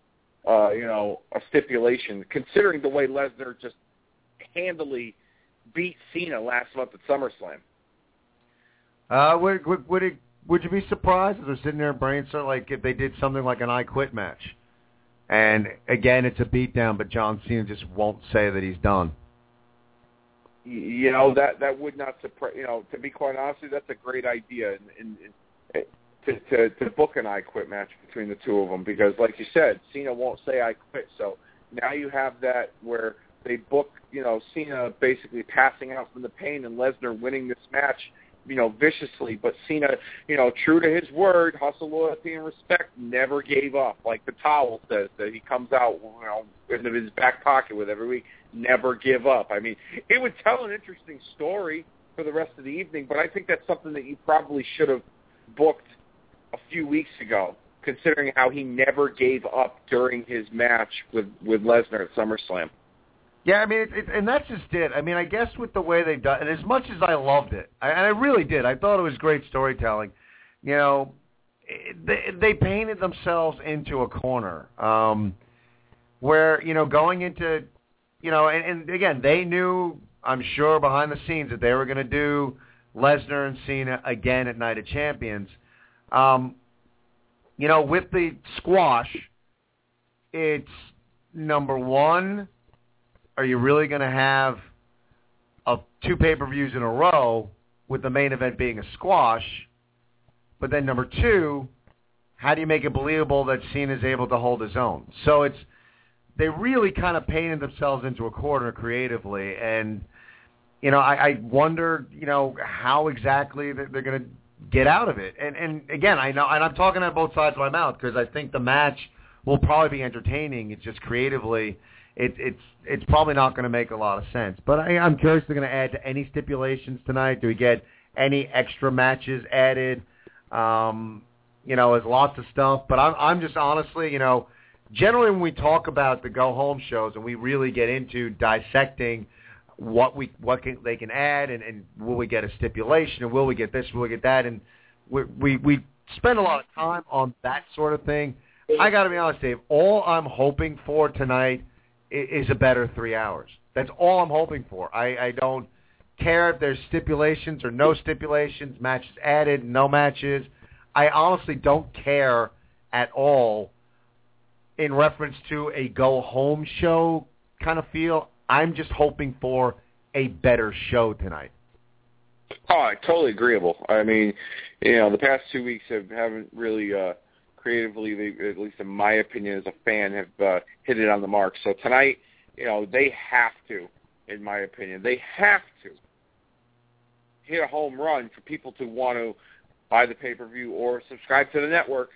uh, you know, a stipulation, considering the way Lesnar just handily beat Cena last month at SummerSlam. Uh, would, would, would, it, would you be surprised if they're sitting there and brain start, like, if they did something like an I Quit match? And, again, it's a beatdown, but John Cena just won't say that he's done. You know, that, that would not surprise, you know, to be quite honest, that's a great idea. And, and, and To, to, to book an I Quit match between the two of them, because, like you said, Cena won't say I quit. So now you have that where they book, you know, Cena basically passing out from the pain and Lesnar winning this match, you know, viciously. But Cena, you know, true to his word, hustle, loyalty, and respect, never gave up. Like the towel says that he comes out, you know, into his back pocket with every week, never give up. I mean, it would tell an interesting story for the rest of the evening, but I think that's something that you probably should have booked a few weeks ago, considering how he never gave up during his match with, with Lesnar at SummerSlam. Yeah, I mean, it, it, and that's just it. I mean, I guess with the way they've done, and as much as I loved it, I, and I really did, I thought it was great storytelling, you know, they, they painted themselves into a corner um, where, you know, going into, you know, and, and again, they knew, I'm sure, behind the scenes that they were going to do Lesnar and Cena again at Night of Champions. Um, you know, with the squash, it's number one, are you really going to have a, two pay-per-views in a row with the main event being a squash? But then number two, how do you make it believable that Cena's able to hold his own? So it's, they really kind of painted themselves into a corner creatively. And, you know, I, I wonder, you know, how exactly they're, they're going to get out of it. And and again, I know, and I'm talking out both sides of my mouth, because I think the match will probably be entertaining. It's just creatively, it, it's it's probably not going to make a lot of sense. But I, I'm curious if they're going to add to any stipulations tonight. Do we get any extra matches added? Um, you know, there's lots of stuff. But I'm I'm just honestly, you know, generally when we talk about the go home shows and we really get into dissecting what we what can, they can add, and, and will we get a stipulation, and will we get this, will we get that, and we we, we spend a lot of time on that sort of thing. I got to be honest, Dave, all I'm hoping for tonight is, is a better three hours. That's all I'm hoping for. I, I don't care if there's stipulations or no stipulations, matches added, no matches. I honestly don't care at all in reference to a go-home show kind of feel. I'm just hoping for a better show tonight. Oh, totally agreeable. I mean, you know, the past two weeks have, haven't really uh, creatively, they, at least in my opinion as a fan, have uh, hit it on the mark. So tonight, you know, they have to, in my opinion, they have to hit a home run for people to want to buy the pay-per-view or subscribe to the network,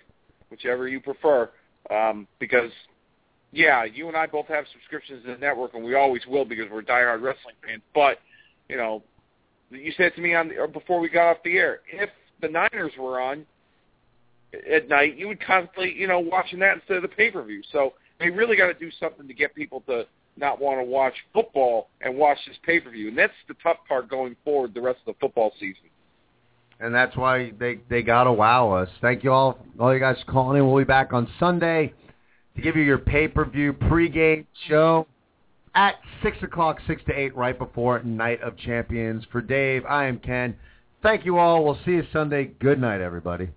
whichever you prefer, um, because – yeah, you and I both have subscriptions to the network, and we always will because we're diehard wrestling fans. But, you know, you said to me on the, or before we got off the air, if the Niners were on at night, you would constantly, you know, watching that instead of the pay-per-view. So they really got to do something to get people to, not want to watch football and watch this pay-per-view. And that's the tough part going forward the rest of the football season. And that's why they, they got to wow us. Thank you all, all you guys for calling in. We'll be back on Sunday to give you your pay-per-view pregame show at six o'clock, six to eight, right before Night of Champions. For Dave, I am Ken. Thank you all. We'll see you Sunday. Good night, everybody.